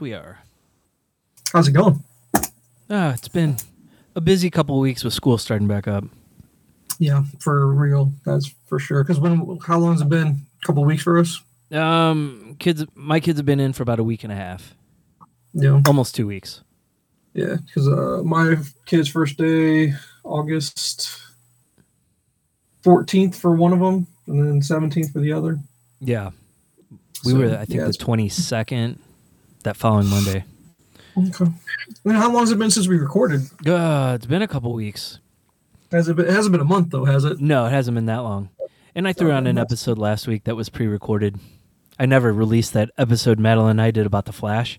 course we are. How's it going? It's been a busy couple of weeks with school starting back up. Yeah, for real. That's for sure. Because how long has it been? A couple of weeks for us? My kids have been in for about a week and a half. Yeah. Almost 2 weeks. Yeah, because my kid's first day, August 14th for one of them, and then 17th for the other. Yeah. We were the 22nd that following Monday. Okay. And how long has it been since we recorded? It's been a couple weeks. It hasn't been a month, though, has it? No, it hasn't been that long. And I threw on an episode last week that was pre-recorded. I never released that episode Madeline and I did about The Flash.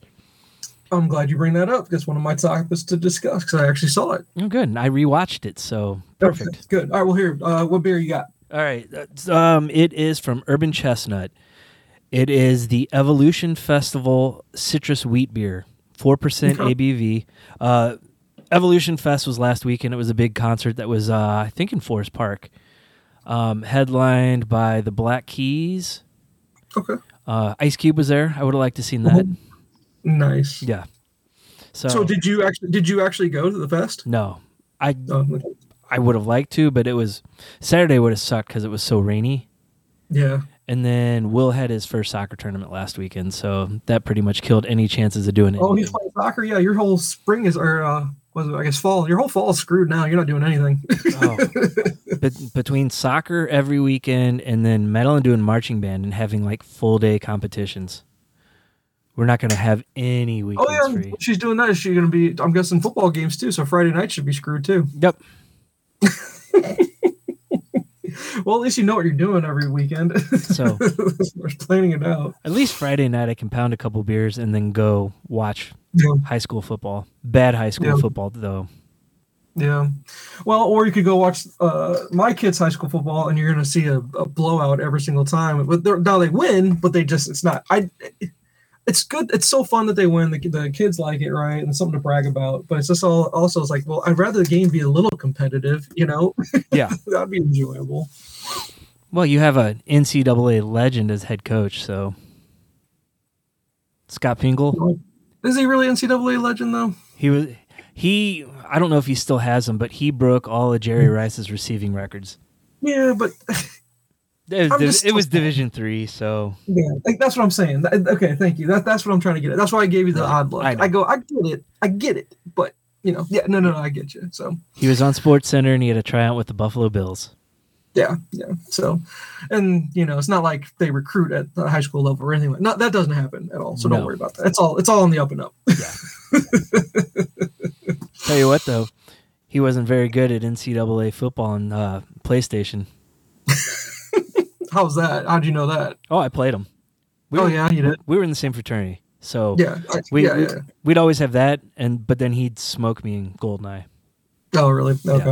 I'm glad you bring that up. That's one of my topics to discuss because I actually saw it. Oh, good. And I rewatched it, so perfect. Okay, good. All right, well, here, what beer you got? All right. It is from Urban Chestnut. It is the Evolution Festival Citrus Wheat Beer, 4% ABV. Evolution Fest was last weekend. It was a big concert that was, I think, in Forest Park, headlined by the Black Keys. Okay. Ice Cube was there. I would have liked to have seen that. Nice. Yeah. So did you actually go to the fest? No, I would have liked to, but it was Saturday would have sucked because it was so rainy. Yeah. And then Will had his first soccer tournament last weekend, so that pretty much killed any chances of doing it. Oh, he's playing soccer? Yeah, your whole spring is, or was it, I guess, fall. Your whole fall is screwed now. You're not doing anything. Oh. Between soccer every weekend and then Madeline doing marching band and having like full day competitions, we're not going to have any weekends free. She's doing that. She's going to be, I'm guessing, football games too. So Friday night should be screwed too. Yep. Well, at least you know what you're doing every weekend. So we're planning it out. At least Friday night I can pound a couple beers and then go watch high school football. Bad high school football, though. Yeah. Well, or you could go watch my kids' high school football, and you're going to see a blowout every single time. But now they win, but they just – it's not – it's good. It's so fun that they win. The kids like it, right? And something to brag about. But it's just also it's like, well, I'd rather the game be a little competitive, you know? Yeah. That'd be enjoyable. Well, you have an NCAA legend as head coach, so. Scott Pingle. Is he really NCAA legend, though? He was. I don't know if he still has them, but he broke all of Jerry Rice's receiving records. Yeah, but... It was Division III, so yeah, like, that's what I'm saying. Okay, thank you. That's what I'm trying to get at. That's why I gave you the odd look. I get it, but you know, yeah, no, I get you. So he was on Sports Center and he had a tryout with the Buffalo Bills. Yeah. So, and you know, it's not like they recruit at the high school level or anything. No, that doesn't happen at all. So don't worry about that. It's all on the up and up. Yeah. Tell you what, though, he wasn't very good at NCAA football and PlayStation. How's that? How'd you know that? Oh, I played them. You did. We were in the same fraternity, so we'd always have that, but then he'd smoke me in Goldeneye. Oh, really? Okay.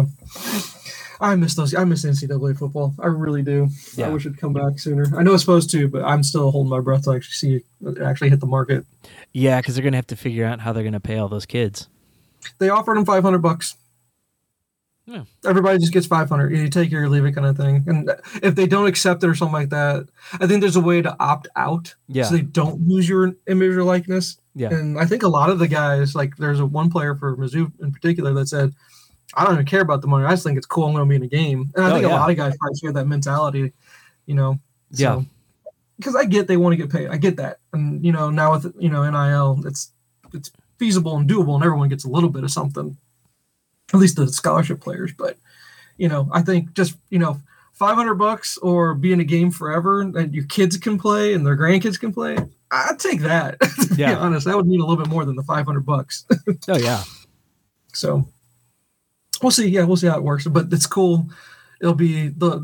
Yeah. I miss those. I miss NCAA football. I really do. Yeah. I wish it'd come back sooner. I know it's supposed to, but I'm still holding my breath to actually hit the market. Yeah, because they're gonna have to figure out how they're gonna pay all those kids. They offered them $500. Yeah. Everybody just gets $500. You take it or leave it kind of thing. And if they don't accept it or something like that, I think there's a way to opt out so they don't lose your image or likeness. Yeah. And I think a lot of the guys, like there's one player for Mizzou in particular that said, I don't even care about the money. I just think it's cool. I'm going to be in a game. And I think a lot of guys probably share that mentality, you know. So, yeah. Because I get they want to get paid. I get that. And, you know, now with, you know, NIL, it's feasible and doable and everyone gets a little bit of something. At least the scholarship players, but you know, I think just you know, $500 or be in a game forever that your kids can play and their grandkids can play. I'd take that. To be honest, that would mean a little bit more than the $500. Oh yeah. So we'll see. Yeah, we'll see how it works. But it's cool. It'll be the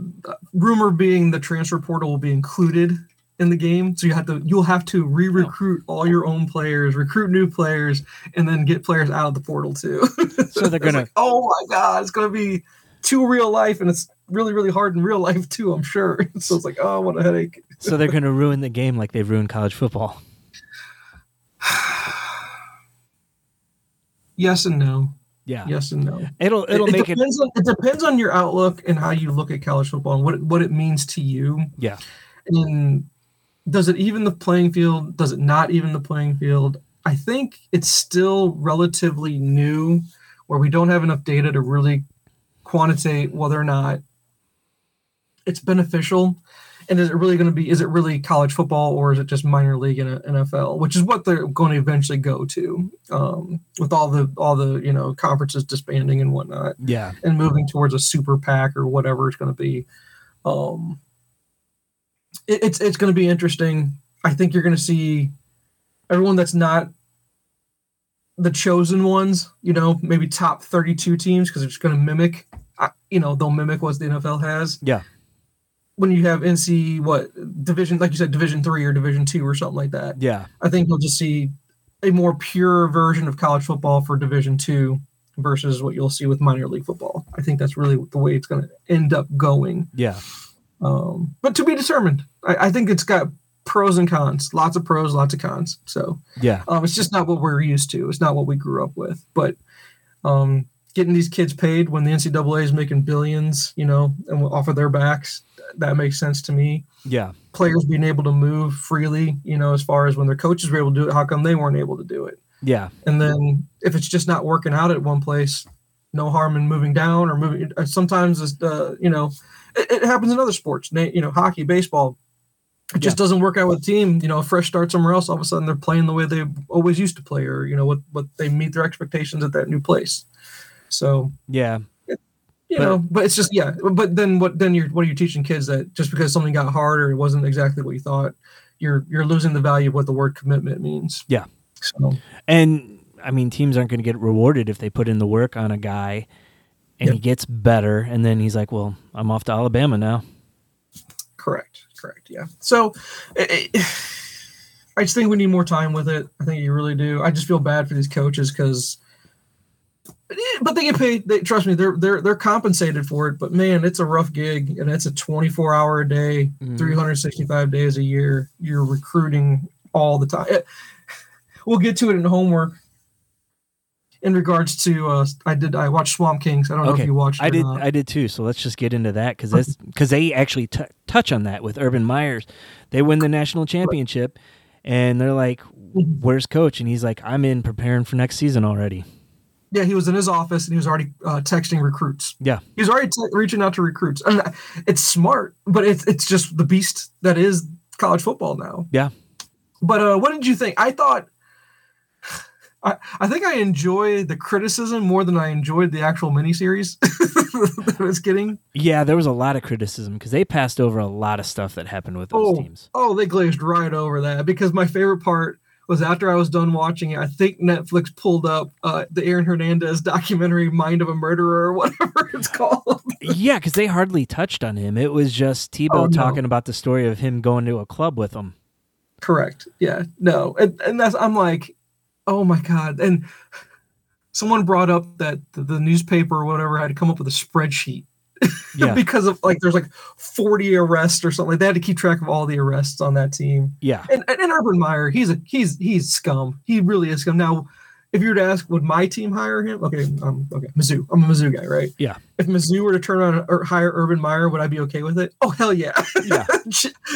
rumor being the transfer portal will be included in the game, so you'll have to re-recruit all your own players, recruit new players, and then get players out of the portal too. So they're gonna, oh my god, it's gonna be too real life, and it's really really hard in real life too, I'm sure. So it's like, oh, what a headache. So they're gonna ruin the game like they've ruined college football. Yes and no. Yeah. Yes and no. It'll make it. It depends on your outlook and how you look at college football and what it means to you. Yeah. And does it even the playing field? Does it not even the playing field? I think it's still relatively new, where we don't have enough data to really quantitate whether or not it's beneficial. And is it really going to be, is it really college football, or is it just minor league in NFL, which is what they're going to eventually go to, with all the, you know, conferences disbanding and whatnot. Yeah. And moving towards a super PAC or whatever it's going to be. It's going to be interesting. I think you're going to see everyone that's not the chosen ones, you know, maybe top 32 teams, because they're just going to mimic, you know, they'll mimic what the NFL has. Yeah. When you have NC, what division, like you said, division 3 or division 2 or something like that. Yeah. I think you'll just see a more pure version of college football for division 2 versus what you'll see with minor league football. I think that's really the way it's going to end up going. Yeah. But to be determined. I think it's got pros and cons, lots of pros, lots of cons. So yeah, it's just not what we're used to. It's not what we grew up with, but, getting these kids paid when the NCAA is making billions, you know, and off of their backs, that makes sense to me. Yeah. Players being able to move freely, you know, as far as when their coaches were able to do it, how come they weren't able to do it? Yeah. And then if it's just not working out at one place, no harm in moving down or moving. Sometimes it's you know, it happens in other sports, you know, hockey, baseball. It just doesn't work out with the team, you know, a fresh start somewhere else. All of a sudden they're playing the way they always used to play, or, you know, what they meet their expectations at that new place. So yeah, but it's just But then what are you teaching kids, that just because something got hard or it wasn't exactly what you thought, you're losing the value of what the word commitment means. Yeah. So, and I mean, teams aren't going to get rewarded if they put in the work on a guy and he gets better, and then he's like, "Well, I'm off to Alabama now." Correct. Yeah. So. I just think we need more time with it. I think you really do. I just feel bad for these coaches because they get paid. Trust me, they're compensated for it. But man, it's a rough gig, and it's a 24-hour a day, 365 days a year. You're recruiting all the time. We'll get to it in homework. In regards to, I watched Swamp Kings. I don't know if you watched. Or not. I did too. So let's just get into that because they actually touch on that with Urban Meyer. They win the national championship, and they're like, "Where's coach?" And he's like, "I'm in preparing for next season already." Yeah, he was in his office and he was already texting recruits. Yeah, he was already reaching out to recruits, and it's smart, but it's just the beast that is college football now. Yeah, but what did you think? I thought, I think I enjoy the criticism more than I enjoyed the actual miniseries that I was getting. Yeah, there was a lot of criticism because they passed over a lot of stuff that happened with those teams. Oh, they glazed right over that, because my favorite part was after I was done watching it, I think Netflix pulled up the Aaron Hernandez documentary, Mind of a Murderer, or whatever it's called. Yeah, because they hardly touched on him. It was just Tebow talking about the story of him going to a club with him. Correct. Yeah, no. And that's, I'm like, oh my God. And someone brought up that the newspaper or whatever had to come up with a spreadsheet. Yeah. Because of there's 40 arrests or something. They had to keep track of all the arrests on that team. Yeah. And Urban Meyer, he's scum. He really is scum. Now, if you were to ask, would my team hire him? Okay, Mizzou. I'm a Mizzou guy, right? Yeah. If Mizzou were to turn on or hire Urban Meyer, would I be okay with it? Oh hell yeah. Yeah.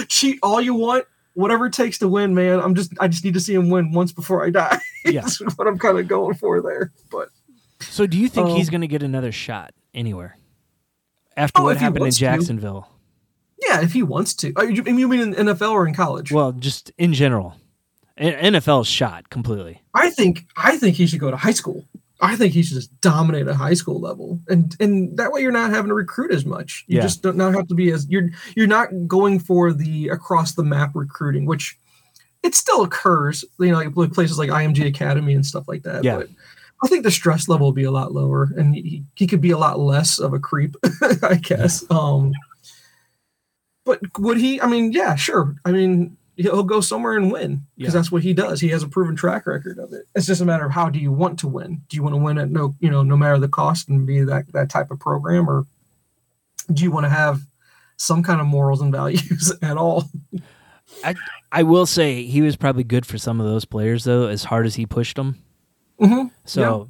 Cheat all you want, whatever it takes to win, man. I just need to see him win once before I die. Yeah. That's what I'm kind of going for there. But so, do you think he's going to get another shot anywhere? After what happened in Jacksonville. Yeah, if he wants to. You mean in NFL or in college? Well, just in general. NFL's shot completely. I think he should go to high school. I think he should just dominate at high school level. And that way you're not having to recruit as much. You just don't not have to be as you're not going for the across the map recruiting, which it still occurs, you know, like places like IMG Academy and stuff like that. Yeah. But I think the stress level will be a lot lower, and he could be a lot less of a creep, I guess. But would he? I mean, yeah, sure. I mean, he'll go somewhere and win because that's what he does. He has a proven track record of it. It's just a matter of how do you want to win? Do you want to win at no matter the cost and be that type of program, or do you want to have some kind of morals and values at all? I will say he was probably good for some of those players though, as hard as he pushed them. Mm-hmm. So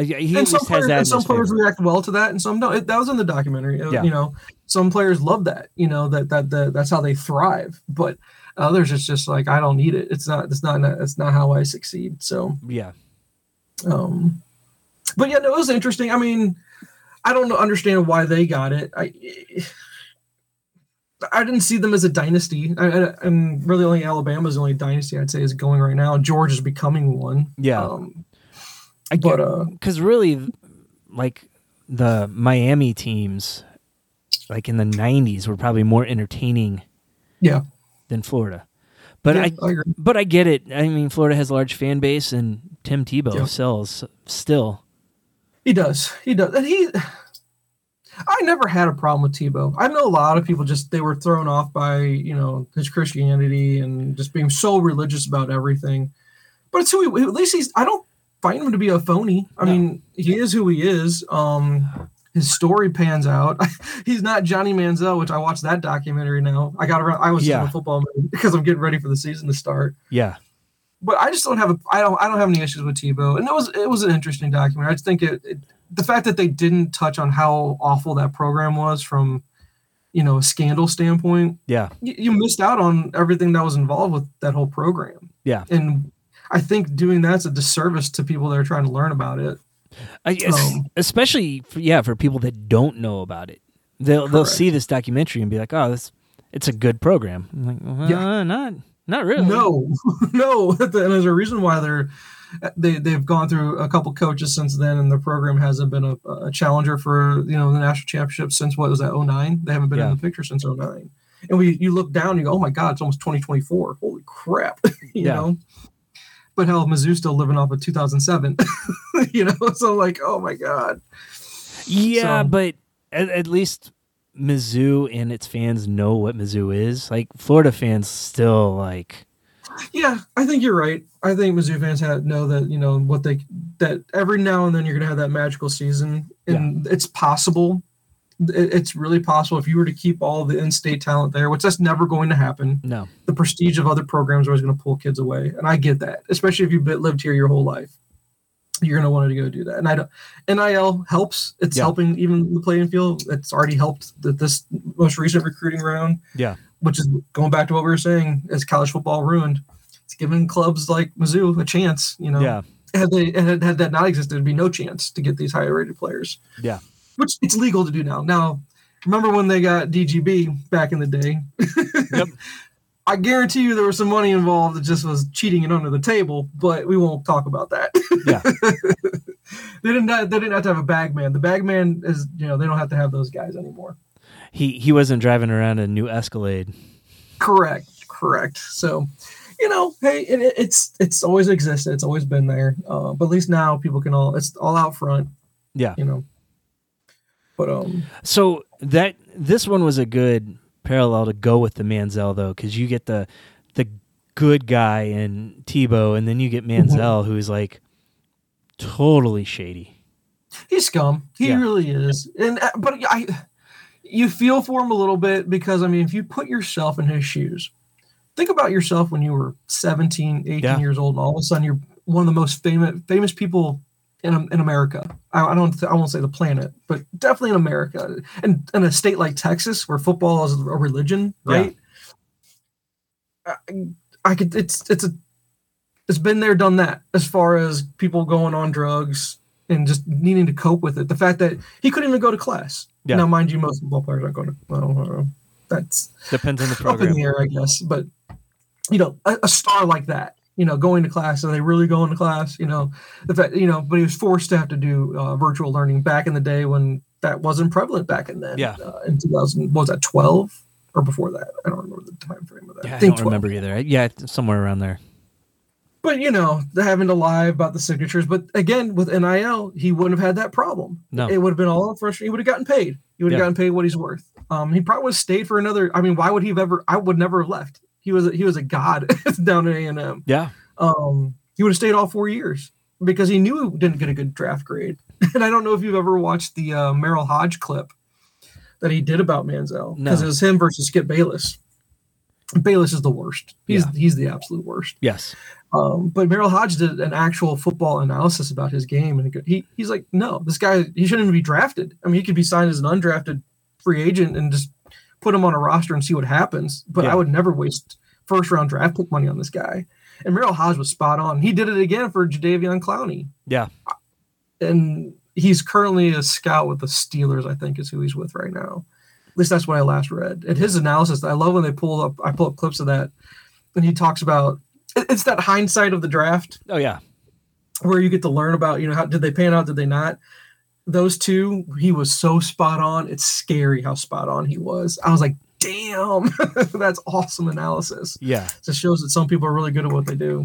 He and some players, react well to that, and some don't. That was in the documentary. Yeah. You know, some players love that. You know that's how they thrive. But others, it's just like, I don't need it. It's not how I succeed. So yeah. But yeah, no, it was interesting. I mean, I don't understand why they got it. I didn't see them as a dynasty. And really, only Alabama's only dynasty I'd say is going right now. George is becoming one. Yeah. I get because really, like the Miami teams, like in the 90s, were probably more entertaining. Yeah. Than Florida. But yeah, I get it. I mean, Florida has a large fan base, and Tim Tebow sells still. He does. And I never had a problem with Tebow. I know a lot of people they were thrown off by, you know, his Christianity and just being so religious about everything. But it's who he, at least he's, I don't find him to be a phony. I mean, he is who he is. His story pans out. He's not Johnny Manziel, which I watched that documentary now. I was in a football movie because I'm getting ready for the season to start. Yeah. But I just don't have any issues with Tebow. And it was an interesting documentary. I just think the fact that they didn't touch on how awful that program was from, you know, a scandal standpoint. Yeah. You missed out on everything that was involved with that whole program. Yeah. And I think doing that's a disservice to people that are trying to learn about it. Especially for people that don't know about it. They'll see this documentary and be like, "Oh, it's a good program." I'm like, well, yeah. Not really. No. And there's a reason why they've gone through a couple coaches since then, and the program hasn't been a challenger for, you know, the national championship since, what was that, 2009? They haven't been in the picture since 2009. And you look down, and you go, "Oh my God, it's almost 2024. Holy crap!" you know. But hell, Mizzou's still living off of 2007, you know? So like, oh my God. Yeah, so. But at least Mizzou and its fans know what Mizzou is. Like Florida fans still like. Yeah, I think you're right. I think Mizzou fans know that, you know, that every now and then you're going to have that magical season. And it's possible. It's really possible if you were to keep all the in-state talent there, which that's never going to happen. No, the prestige of other programs are always going to pull kids away, and I get that. Especially if you've lived here your whole life, you're going to want to go do that. And I don't. NIL helps. It's helping even the playing field. It's already helped this most recent recruiting round. Yeah, which is going back to what we were saying: is college football ruined? It's giving clubs like Mizzou a chance. You know, had that not existed, there'd be no chance to get these higher-rated players. Yeah. Which it's legal to do now. Now, remember when they got DGB back in the day? Yep. I guarantee you there was some money involved that just was cheating and under the table, but we won't talk about that. Yeah. They didn't have to have a bag man. The bag man is, you know, they don't have to have those guys anymore. He wasn't driving around a new Escalade. Correct. So, you know, hey, it's always existed. It's always been there. But at least now people can it's all out front. Yeah. You know. But, so that this one was a good parallel to go with the Manziel though, because you get the good guy in Tebow, and then you get Manziel, who's like totally shady. He's scum. He really is. And but you feel for him a little bit because, I mean, if you put yourself in his shoes, think about yourself when you were 17, 18 years old, and all of a sudden you're one of the most famous people in America. I won't say the planet, but definitely in America, and in a state like Texas where football is a religion, right? Yeah. It's been there, done that, as far as people going on drugs and just needing to cope with it. The fact that he couldn't even go to class. Yeah. Now, mind you, most football players aren't going to. Well, that's depends on the program. Up in the air, I guess. But you know, a star like that. You know, going to class, are they really going to class? You know, the fact, you know, but he was forced to have to do virtual learning back in the day when that wasn't prevalent back in then. Yeah. In 2000, was that 12 or before that? I don't remember the time frame of that. Yeah, I don't remember either. Yeah, somewhere around there. But, you know, having to lie about the signatures. But again, with NIL, he wouldn't have had that problem. No. It would have been all frustrating. He would have gotten paid. He would have gotten paid what he's worth. He probably would have stayed for another. I mean, why would he have ever? I would never have left. He was a god down at A&M. Yeah. He would have stayed all 4 years because he knew he didn't get a good draft grade. And I don't know if you've ever watched the Merrill Hodge clip that he did about Manziel. Because it was him versus Skip Bayless. Bayless is the worst. He's the absolute worst. Yes. But Merrill Hodge did an actual football analysis about his game, and he's like, no, this guy, he shouldn't even be drafted. I mean, he could be signed as an undrafted free agent and just put him on a roster and see what happens. But I would never waste first round draft pick money on this guy. And Merrill Hodge was spot on. He did it again for Jadeveon Clowney. Yeah. And he's currently a scout with the Steelers, I think is who he's with right now. At least that's what I last read. And his analysis, I love when they pull up clips of that. And he talks about, it's that hindsight of the draft. Oh yeah. Where you get to learn about, how did they pan out? Did they not? Those two, he was so spot on. It's scary how spot on he was. I was like, damn, that's awesome analysis. Yeah. It just shows that some people are really good at what they do.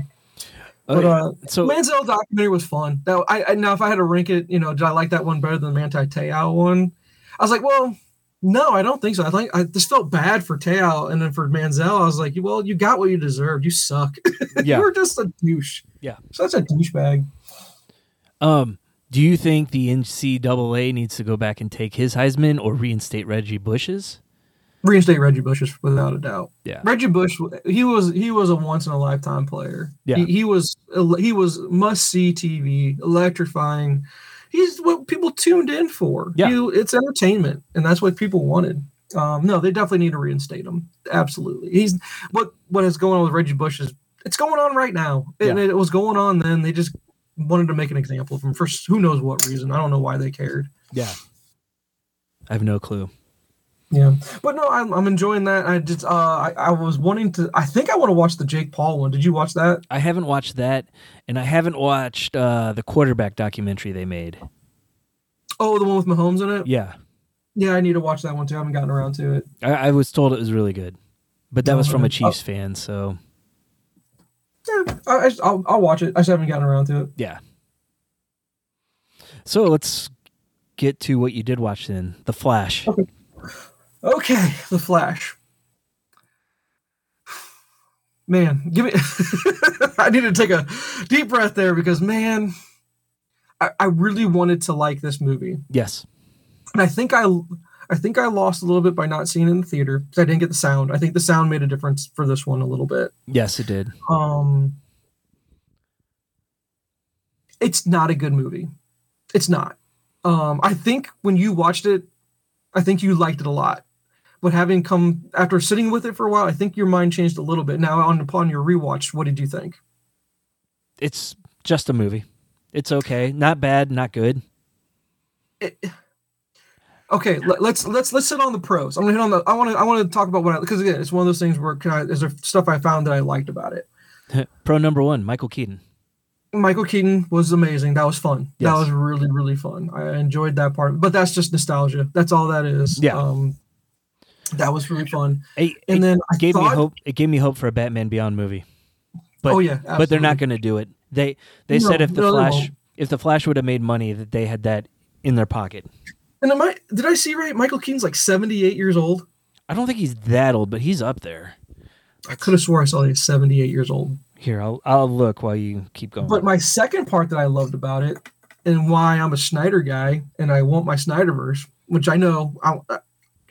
But so Manziel documentary was fun. Now, now if I had to rank it, did I like that one better than the Manti Te'o one? I was like, well, no, I don't think so. I just felt bad for Te'o, and then for Manziel, I was like, well, you got what you deserved. You suck. Yeah. You're just a douche. Yeah, such a douchebag. Do you think the NCAA needs to go back and take his Heisman or reinstate Reggie Bush's? Reinstate Reggie Bush's without a doubt. Yeah, Reggie Bush, he was a once in a lifetime player. Yeah, he was must see TV, electrifying. He's what people tuned in for. Yeah. It's entertainment, and that's what people wanted. No, they definitely need to reinstate him. Absolutely. He's what is going on with Reggie Bush is it's going on right now, and it was going on then. They just wanted to make an example of him for who knows what reason. I don't know why they cared. Yeah, I have no clue. Yeah, but no, I'm enjoying that. I just I was wanting to. I think I want to watch the Jake Paul one. Did you watch that? I haven't watched that, and I haven't watched the quarterback documentary they made. Oh, the one with Mahomes in it. Yeah, I need to watch that one too. I haven't gotten around to it. I was told it was really good, but that was from a Chiefs fan, so yeah, I'll watch it. I just haven't gotten around to it. Yeah. So let's get to what you did watch then, The Flash. Okay, The Flash. Man, give me. I need to take a deep breath there because, man, I really wanted to like this movie. Yes, and I think I lost a little bit by not seeing it in the theater because I didn't get the sound. I think the sound made a difference for this one a little bit. Yes, it did. It's not a good movie. It's not. I think when you watched it, I think you liked it a lot. But having come after sitting with it for a while, I think your mind changed a little bit. Now, upon your rewatch, what did you think? It's just a movie. It's okay, not bad, not good. Okay, let's sit on the pros. I'm gonna hit on the. I want to talk about what because again, it's one of those things where there's stuff I found that I liked about it. Pro number one: Michael Keaton. Michael Keaton was amazing. That was fun. Yes. That was really, really fun. I enjoyed that part, but that's just nostalgia. That's all that is. Yeah. That was really fun. It gave me hope for a Batman Beyond movie. But, oh yeah, absolutely. But they're not going to do it. They said if the Flash would have made money, that they had that in their pocket. And did I see right? Michael Keaton's like 78 years old. I don't think he's that old, but he's up there. I could have swore I saw he's 78 years old. Here, I'll look while you keep going. But my second part that I loved about it and why I'm a Snyder guy and I want my Snyderverse, which I know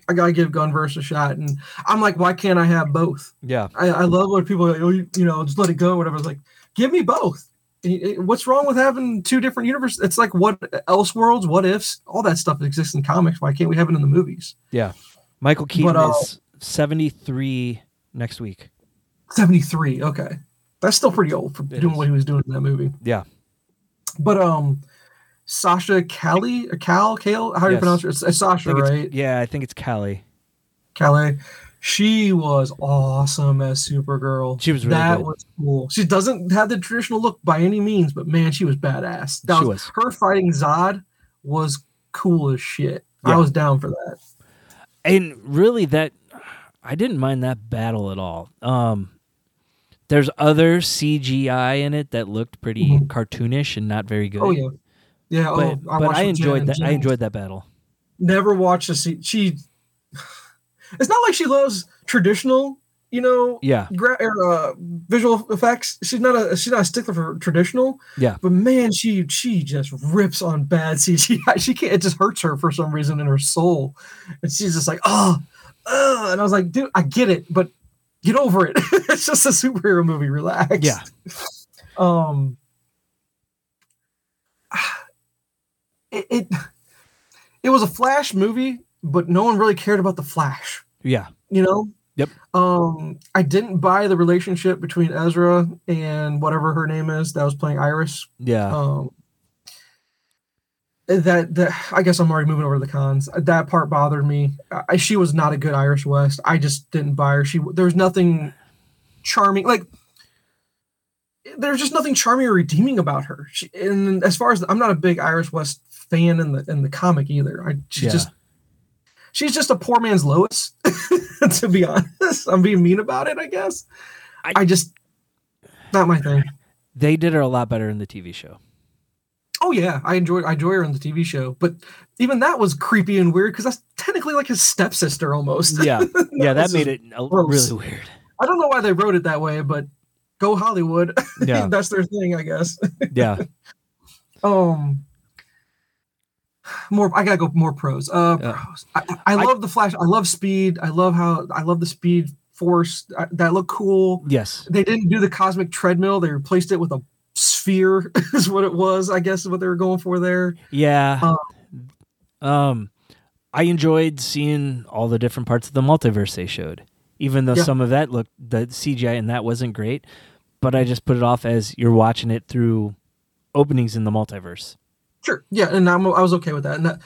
I got to give Gunverse a shot. And I'm like, why can't I have both? Yeah. I love when people are like, oh, just let it go or whatever. I was like, give me both. What's wrong with having two different universes? It's like what else worlds, what ifs, all that stuff exists in comics. Why can't we have it in the movies? Yeah. Michael Keaton is 73 next week. 73. Okay. That's still pretty old for doing what he was doing in that movie. Yeah. But Sasha Callie or Kale, how do you pronounce her? It's Sasha, right? Yeah, I think it's Callie. Callie. She was awesome as Supergirl. She was really good. That was cool. She doesn't have the traditional look by any means, but man, she was badass. She was. Her fighting Zod was cool as shit. Yeah. I was down for that. And really I didn't mind that battle at all. There's other CGI in it that looked pretty cartoonish and not very good. Oh yeah, yeah. But I enjoyed that. I enjoyed that battle. Never watched It's not like she loves traditional, visual effects. She's not a stickler for traditional. Yeah. But man, she just rips on bad CGI. She can't. It just hurts her for some reason in her soul, and she's just like, oh, and I was like, dude, I get it, but. Get over it. It's just a superhero movie. Relax. Yeah. It was a Flash movie, but no one really cared about the Flash. Yeah. You know? Yep. I didn't buy the relationship between Ezra and whatever her name is that was playing Iris. Yeah. I guess I'm already moving over to the cons. That part bothered me. She was not a good Iris West. I just didn't buy her. There was nothing charming. Like, there's just nothing charming or redeeming about her. And as far as I'm not a big Iris West fan in the comic either. She's just a poor man's Lois. To be honest, I'm being mean about it. I guess I just not my thing. They did her a lot better in the TV show. Oh yeah, I enjoy her on the TV show, but even that was creepy and weird because that's technically like his stepsister almost. Yeah, that made it really weird. I don't know why they wrote it that way, but go Hollywood. Yeah, that's their thing, I guess. Yeah. I gotta go more pros. Pros. I love the Flash. I love speed. I love the Speed Force. That looked cool. Yes. They didn't do the cosmic treadmill. They replaced it with a sphere is what it was, I guess, is what they were going for there. Yeah. I enjoyed seeing all the different parts of the multiverse they showed, even though some of that looked, the CGI and that wasn't great, but I just put it off as you're watching it through openings in the multiverse. Sure. Yeah. And I was okay with that. And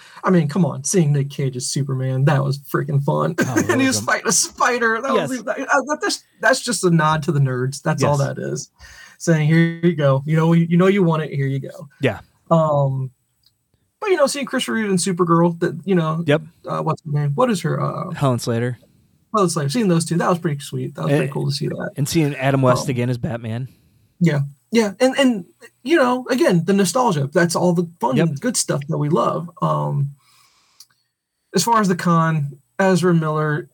come on, seeing Nick Cage as Superman, that was freaking fun. And he was fighting a spider. That's just a nod to the nerds. That's all that is. Saying, here you go. You know, you want it. Here you go. Yeah. But seeing Chris Reeve and Supergirl, Yep. What's her name? What is her? Helen Slater. Helen Slater. Seeing those two, that was pretty sweet. That was pretty cool to see that. And seeing Adam West again as Batman. Yeah. Yeah. And again, the nostalgia. That's all the fun and good stuff that we love. As far as the con, Ezra Miller,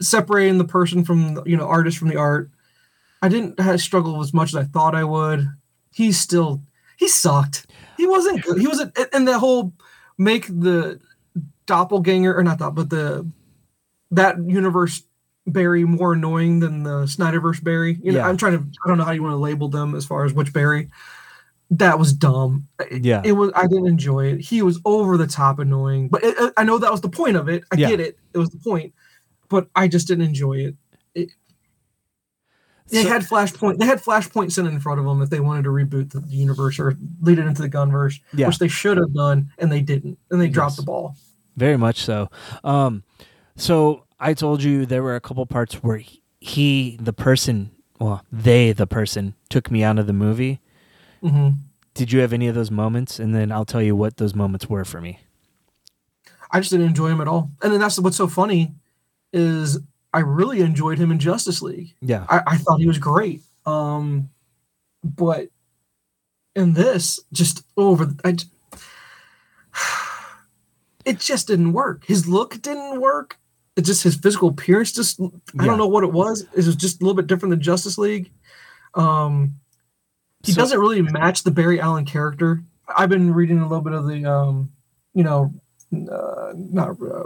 separating the person from, artist from the art. I didn't struggle as much as I thought I would. He sucked. He wasn't good. He wasn't, and the whole make the doppelganger, or not that, but that universe Barry more annoying than the Snyderverse Barry. I don't know how you want to label them as far as which Barry. That was dumb. Yeah. It was, I didn't enjoy it. He was over the top annoying, but I know that was the point of it. I get it. It was the point, but I just didn't enjoy it. They had Flashpoint. They had Flashpoint sitting in front of them if they wanted to reboot the universe or lead it into the Gunverse, which they should have done, and they didn't, and they dropped the ball. Very much so. So I told you there were a couple parts where the person, took me out of the movie. Mm-hmm. Did you have any of those moments? And then I'll tell you what those moments were for me. I just didn't enjoy him at all. And then that's what's so funny is I really enjoyed him in Justice League. Yeah. I thought he was great. But in this, it just didn't work. His look didn't work. It just, his physical appearance, I don't know what it was. It was just a little bit different than Justice League. He doesn't really match the Barry Allen character. I've been reading a little bit of the,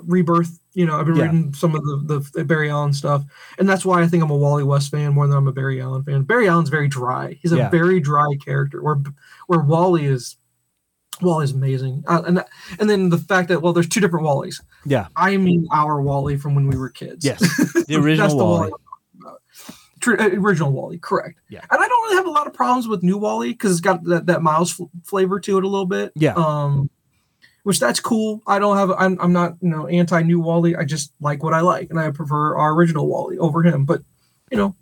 Rebirth. I've been reading some of the Barry Allen stuff, and that's why I think I'm a Wally West fan more than I'm a Barry Allen fan. Barry Allen's very dry. He's a very dry character. Where Wally's amazing, and then the fact that there's two different Wallys. Yeah, I mean our Wally from when we were kids. Yes, the original Wally. Original Wally, correct. Yeah, and I don't really have a lot of problems with new Wally because it's got that Miles flavor to it a little bit. Yeah. Which that's cool. I'm not, anti new Wally. I just like what I like, and I prefer our original Wally over him. But but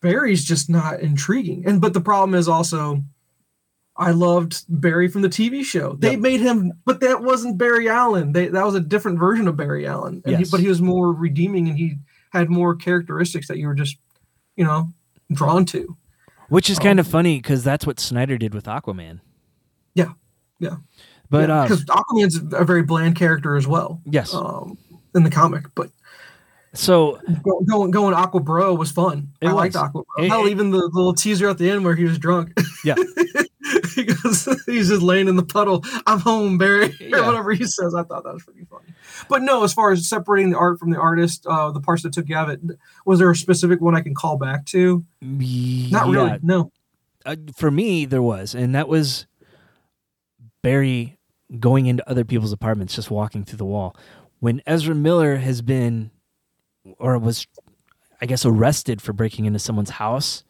Barry's just not intriguing. But the problem is also, I loved Barry from the TV show. They made him, but that wasn't Barry Allen. That was a different version of Barry Allen. And but he was more redeeming, and he had more characteristics that you were just, drawn to. Which is kind of funny because that's what Snyder did with Aquaman. Yeah. Yeah, but because Aquaman's a very bland character as well. Yes, in the comic, but so going Aqua bro was fun. I liked Aqua bro. Hell, even the little teaser at the end where he was drunk. Yeah, because he's just laying in the puddle. I'm home, Barry, or whatever he says. I thought that was pretty funny. But no, as far as separating the art from the artist, the parts that took you out of it, was there a specific one I can call back to? Not really, no. For me, there was, and that was Barry going into other people's apartments, just walking through the wall. When Ezra Miller has been, or was, I guess, arrested for breaking into someone's house.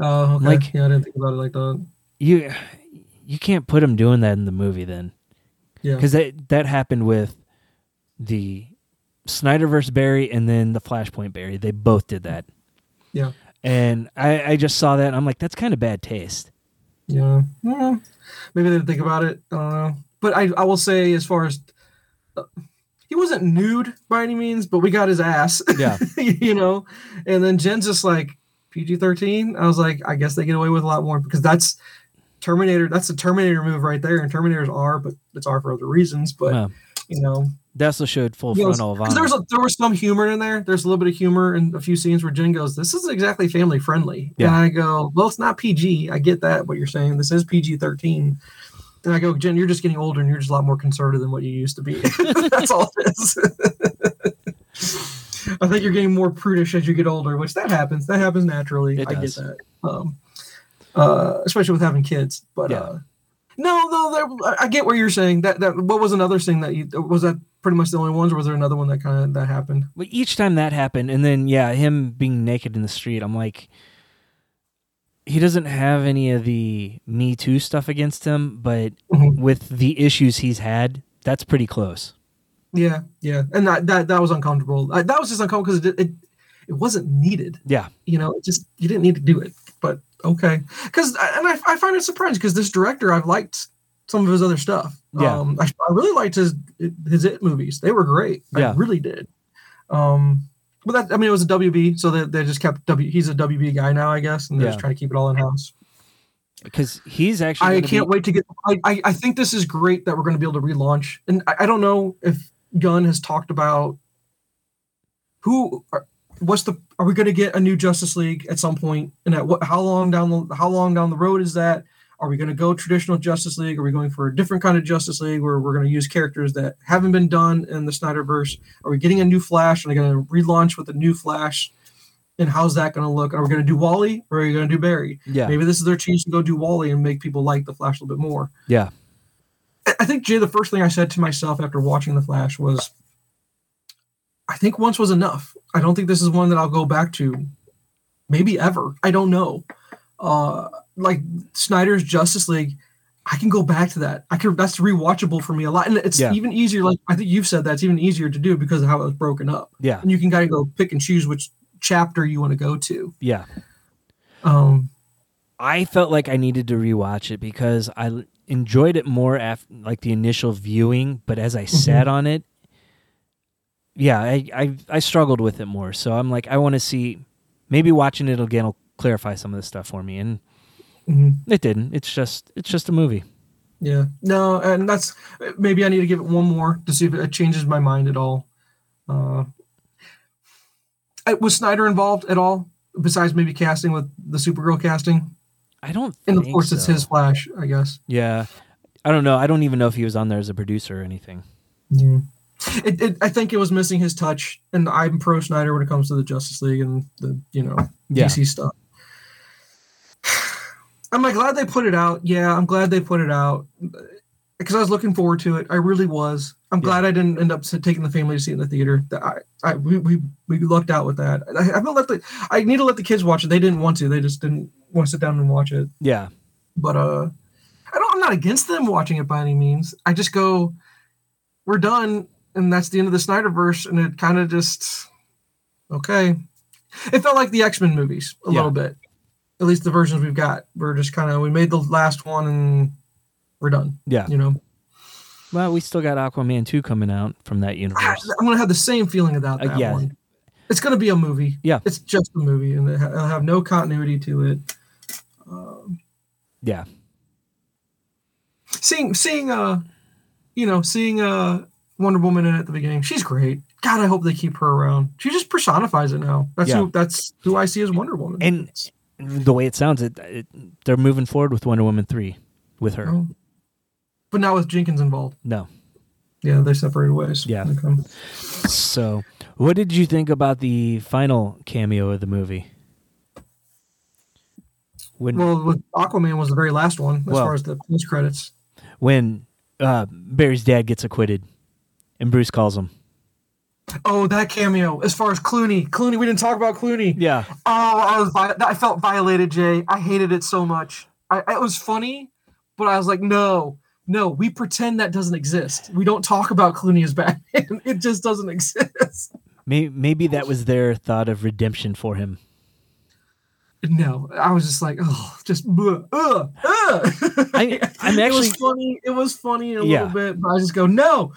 Oh, okay. Like, yeah, I didn't think about it like that. You can't put him doing that in the movie then. Yeah. Because that happened with the Snyderverse Barry and then the Flashpoint Barry. They both did that. Yeah. And I just saw that and I'm like, that's kind of bad taste. Yeah. Yeah. Maybe they didn't think about it. I don't know. But I will say, as far as... he wasn't nude by any means, but we got his ass. Yeah. You know? And then Jen's just like, PG-13? I was like, I guess they get away with a lot more because that's... Terminator, that's a Terminator move right there, and Terminators are, but it's R for other reasons. But you know, that's what showed full frontal violence. There was some humor in there. There's a little bit of humor in a few scenes where Jen goes, "This isn't exactly family friendly." Yeah. And I go, "Well, it's not PG. I get that what you're saying. This is PG-13." And I go, "Jen, you're just getting older, and you're just a lot more conservative than what you used to be. That's all it is." I think you're getting more prudish as you get older, which that happens. That happens naturally. I get that. Especially with having kids, but yeah. I get what you're saying. That what was another thing that you was that pretty much the only ones, or was there another one that happened? Well, each time that happened, and then him being naked in the street, I'm like, he doesn't have any of the Me Too stuff against him, but with the issues he's had, that's pretty close. Yeah, yeah, and that was uncomfortable. That was just uncomfortable because it wasn't needed. Yeah, you didn't need to do it, but. Okay, because I find it surprising because this director, I've liked some of his other stuff. Yeah, I really liked his It movies; they were great. Yeah. I really did. But it was a WB, so they just kept He's a WB guy now, I guess, and they're just trying to keep it all in house. Because he's actually. I can't wait to get. I think this is great that we're going to be able to relaunch, and I don't know if Gunn has talked about who. Are we going to get a new Justice League at some point? And at how long down the road is that? Are we going to go traditional Justice League? Are we going for a different kind of Justice League where we're going to use characters that haven't been done in the Snyderverse? Are we getting a new Flash? Are they going to relaunch with a new Flash? And how's that going to look? Are we going to do Wally or are we going to do Barry? Yeah. Maybe this is their chance to go do Wally and make people like the Flash a little bit more. Yeah. I think, Jay, the first thing I said to myself after watching the Flash was, I think once was enough. I don't think this is one that I'll go back to maybe ever. I don't know. Like Snyder's Justice League, I can go back to that. That's rewatchable for me a lot. And it's even easier. Like I think you've said that's even easier to do because of how it was broken up. Yeah. And you can kind of go pick and choose which chapter you want to go to. Yeah. I felt like I needed to rewatch it because I enjoyed it more after like the initial viewing, but as I sat on it, yeah, I struggled with it more. So I'm like, I want to see, maybe watching it again will clarify some of this stuff for me. And it didn't. It's just a movie. Yeah. No, and that's, maybe I need to give it one more to see if it changes my mind at all. Was Snyder involved at all? Besides maybe casting with the Supergirl casting? I don't think so. And of course it's his Flash, I guess. Yeah. I don't know. I don't even know if he was on there as a producer or anything. Yeah. I think it was missing his touch, and I'm pro Snyder when it comes to the Justice League and the DC stuff. I'm like, glad they put it out. Yeah, I'm glad they put it out because I was looking forward to it. I really was. I'm glad I didn't end up taking the family to see it in the theater. We lucked out with that. I need to let the kids watch it. They didn't want to. They just didn't want to sit down and watch it. Yeah, but I'm not against them watching it by any means. I just go, we're done. And that's the end of the Snyderverse, and it kind of just, okay. It felt like the X-Men movies a little bit, at least the versions we've got. We're just kind of, we made the last one, and we're done. Yeah. Well, we still got Aquaman 2 coming out from that universe. I'm going to have the same feeling about that one. It's going to be a movie. Yeah. It's just a movie, and it'll have no continuity to it. Yeah. Seeing Wonder Woman in at the beginning. She's great. God, I hope they keep her around. She just personifies it now. That's who I see as Wonder Woman. And the way it sounds, they're moving forward with Wonder Woman 3 with her. But not with Jenkins involved. No. yeah, they separated ways. Yeah. Okay. So, what did you think about the final cameo of the movie? Well, Aquaman was the very last one, as far as the post credits. When Barry's dad gets acquitted, and Bruce calls him. Oh, that cameo! As far as Clooney, we didn't talk about Clooney. Yeah. Oh, I felt violated, Jay. I hated it so much. It was funny, but I was like, no, we pretend that doesn't exist. We don't talk about Clooney as Batman. It just doesn't exist. Maybe that was their thought of redemption for him. No, I was just like, I'm actually it was funny a little bit, but I just go, no.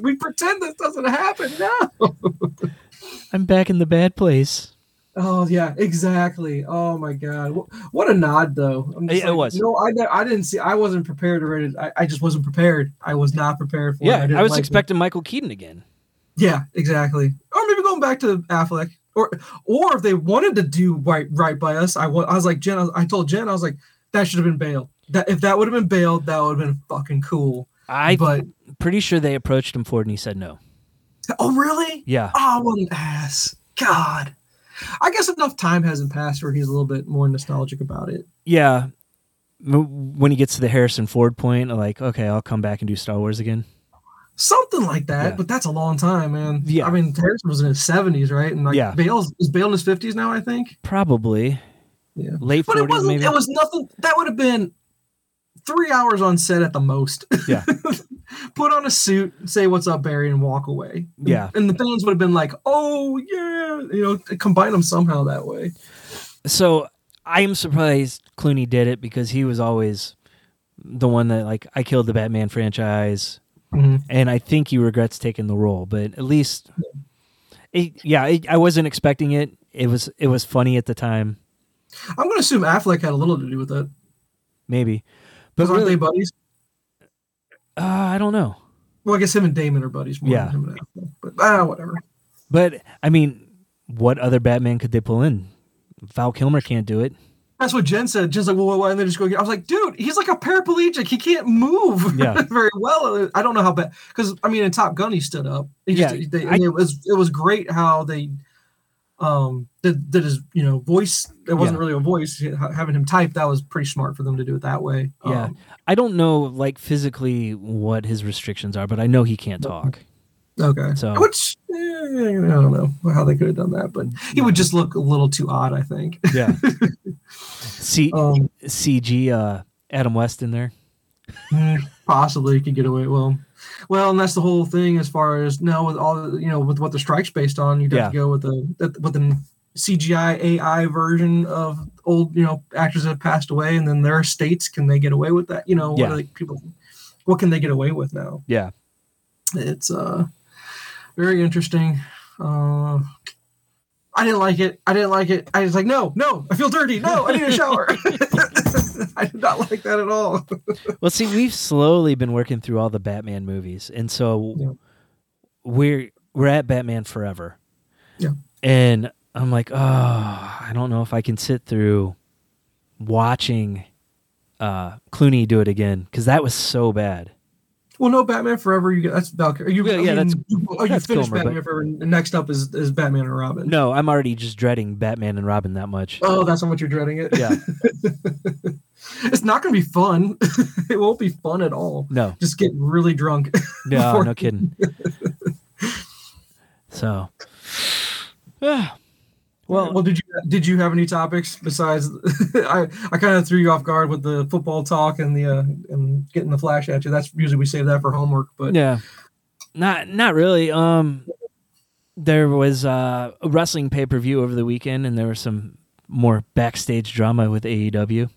We pretend this doesn't happen. No, I'm back in the bad place. Oh yeah, exactly. Oh my God, what a nod though. It was. No, I didn't see. I wasn't prepared already. I just wasn't prepared. I was not prepared for. Yeah, it. I was expecting Michael Keaton again. Yeah, exactly. Or maybe going back to Affleck. Or if they wanted to do right by us, I was like, Jen, I told Jen, I was like, that should have been Bale. That if that would have been Bale, that would have been fucking cool. I'm pretty sure they approached him for it and he said no. Oh really? Yeah. Oh, what an ass. God. I guess enough time hasn't passed where he's a little bit more nostalgic about it. Yeah. When he gets to the Harrison Ford point, I'm like, okay, I'll come back and do Star Wars again. Something like that, yeah. But that's a long time, man. Yeah, I mean, Harrison was in his 70s, right? And is Bale in his 50s now? I think probably. Yeah, late 40s. But it wasn't. Maybe. It was nothing. That would have been 3 hours on set at the most. Yeah. Put on a suit, say what's up, Barry, and walk away. Yeah, and the fans would have been like, "Oh yeah," combine them somehow that way. So I am surprised Clooney did it because he was always the one that like I killed the Batman franchise. Mm-hmm. And I think he regrets taking the role, but at least, I wasn't expecting it. It was funny at the time. I'm going to assume Affleck had a little to do with it. Maybe, but aren't they buddies? I don't know. Well, I guess him and Damon are buddies. More than him and Affleck, but whatever. But I mean, what other Batman could they pull in? Val Kilmer can't do it. That's what Jen said. Jen's like, well, why didn't they just go? I was like, dude, he's like a paraplegic. He can't move very well. I don't know how bad. Because, I mean, in Top Gun, he stood up. It was great how they did his, voice. It wasn't really a voice. Having him type, that was pretty smart for them to do it that way. Yeah. I don't know, physically what his restrictions are, but I know he can't talk. Okay. So, which, I don't know how they could have done that, but he would just look a little too odd, I think. Yeah. CG Adam West in there? Possibly could get away. Well, and that's the whole thing as far as now with all with what the strike's based on, you'd have to go with the CGI AI version of old actors that have passed away, and then their estates, can they get away with that? What can they get away with now? Yeah, it's very interesting. I didn't like it. I was like, no, I feel dirty. No, I need a shower. I did not like that at all. Well, see, we've slowly been working through all the Batman movies. And so we're at Batman Forever. Yeah. And I'm like, oh, I don't know if I can sit through watching Clooney do it again. Because that was so bad. Well, no, Batman Forever. That's Valkyrie. You finished Kilmer, Batman Forever, and next up is Batman and Robin. No, I'm already just dreading Batman and Robin that much. Oh, that's how much you're dreading it. Yeah, it's not going to be fun. It won't be fun at all. No, just get really drunk. No, no kidding. So, well, did you have any topics besides? I kind of threw you off guard with the football talk and the and getting the flash at you. That's usually we save that for homework, but not really. There was a wrestling pay-per-view over the weekend, and there was some more backstage drama with AEW.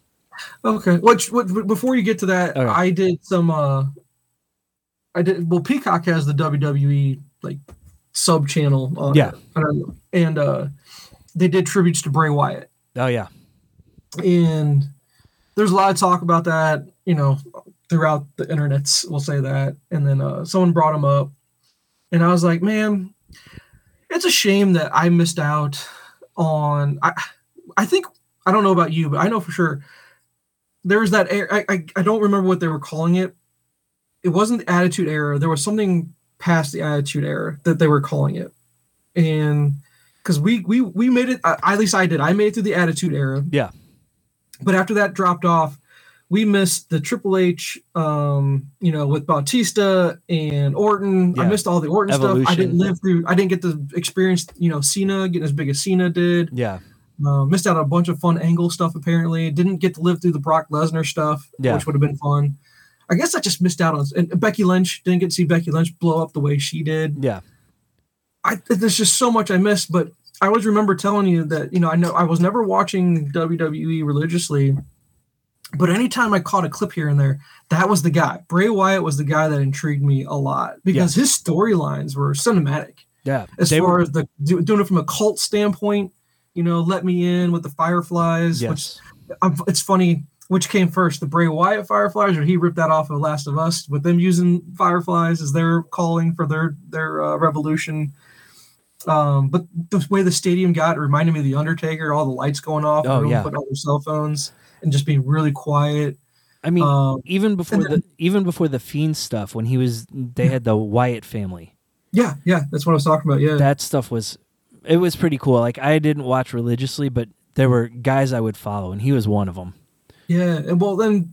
Okay, what before you get to that, okay. I did some. Peacock has the WWE sub channel on it, and they did tributes to Bray Wyatt. Oh, yeah. And there's a lot of talk about that, throughout the internets, we'll say that. And then someone brought him up. And I was like, man, it's a shame that I missed out on... I think, I don't know about you, but I know for sure there was that... I don't remember what they were calling it, it wasn't the Attitude Era. There was something past the Attitude Era that they were calling it. And because we made it, at least I did. I made it through the Attitude Era. Yeah. But after that dropped off, we missed the Triple H, with Bautista and Orton. Yeah. I missed all the Orton Evolution stuff. I didn't get to experience, Cena getting as big as Cena did. Yeah. Missed out on a bunch of fun Angle stuff, apparently. Didn't get to live through the Brock Lesnar stuff, which would have been fun. I guess I just missed out on... And Becky Lynch, didn't get to see Becky Lynch blow up the way she did. Yeah. There's just so much I missed, but I always remember telling you that, I know I was never watching WWE religiously, but anytime I caught a clip here and there, that was the guy. Bray Wyatt was the guy that intrigued me a lot because his storylines were cinematic. Yeah. As far as doing it from a cult standpoint, let me in with the Fireflies. Yes. It's funny. Which came first, the Bray Wyatt Fireflies, or he ripped that off of Last of Us with them using Fireflies as their calling for their revolution. But the way the stadium got reminded me of The Undertaker, all the lights going off, everyone putting all their cell phones and just being really quiet. I mean, even before the Fiend stuff, when they had the Wyatt family. Yeah, that's what I was talking about. Yeah, that stuff was pretty cool. Like I didn't watch religiously, but there were guys I would follow, and he was one of them. Yeah, and well, then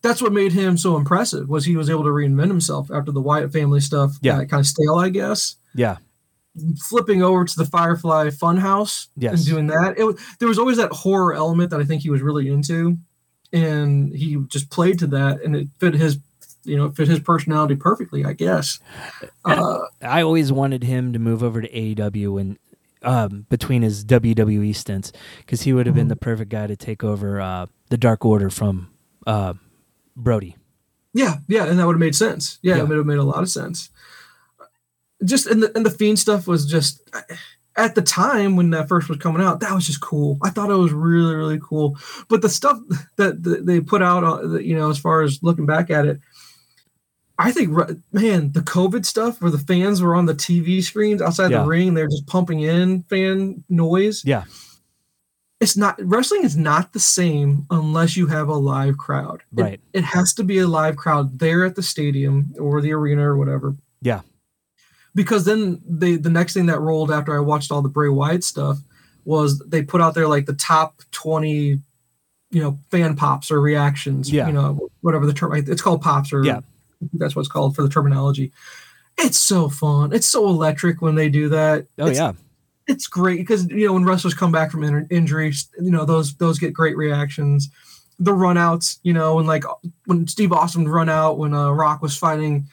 that's what made him so impressive was he was able to reinvent himself after the Wyatt family stuff. Yeah, kind of stale, I guess. Yeah, flipping over to the Firefly Funhouse and doing that. There was always that horror element that I think he was really into, and he just played to that, and it fit his, personality perfectly, I guess. I always wanted him to move over to AEW and. Between his WWE stints, because he would have been the perfect guy to take over the Dark Order from Brody. Yeah, and that would have made sense. Yeah, it would have made a lot of sense. Just and the Fiend stuff was just at the time when that first was coming out, that was just cool. I thought it was really, really cool. But the stuff that they put out, as far as looking back at it. I think, man, the COVID stuff where the fans were on the TV screens outside the ring, they're just pumping in fan noise. Yeah, wrestling is not the same unless you have a live crowd. Right, it has to be a live crowd there at the stadium or the arena or whatever. Yeah, because then the next thing that rolled after I watched all the Bray Wyatt stuff was they put out there like the top 20, fan pops or reactions. Yeah, whatever the term it's called, pops or that's what it's called for the terminology. It's so fun. It's so electric when they do that. It's great because when wrestlers come back from injuries, those get great reactions. The runouts, and like when Steve Austin run out when Rock was fighting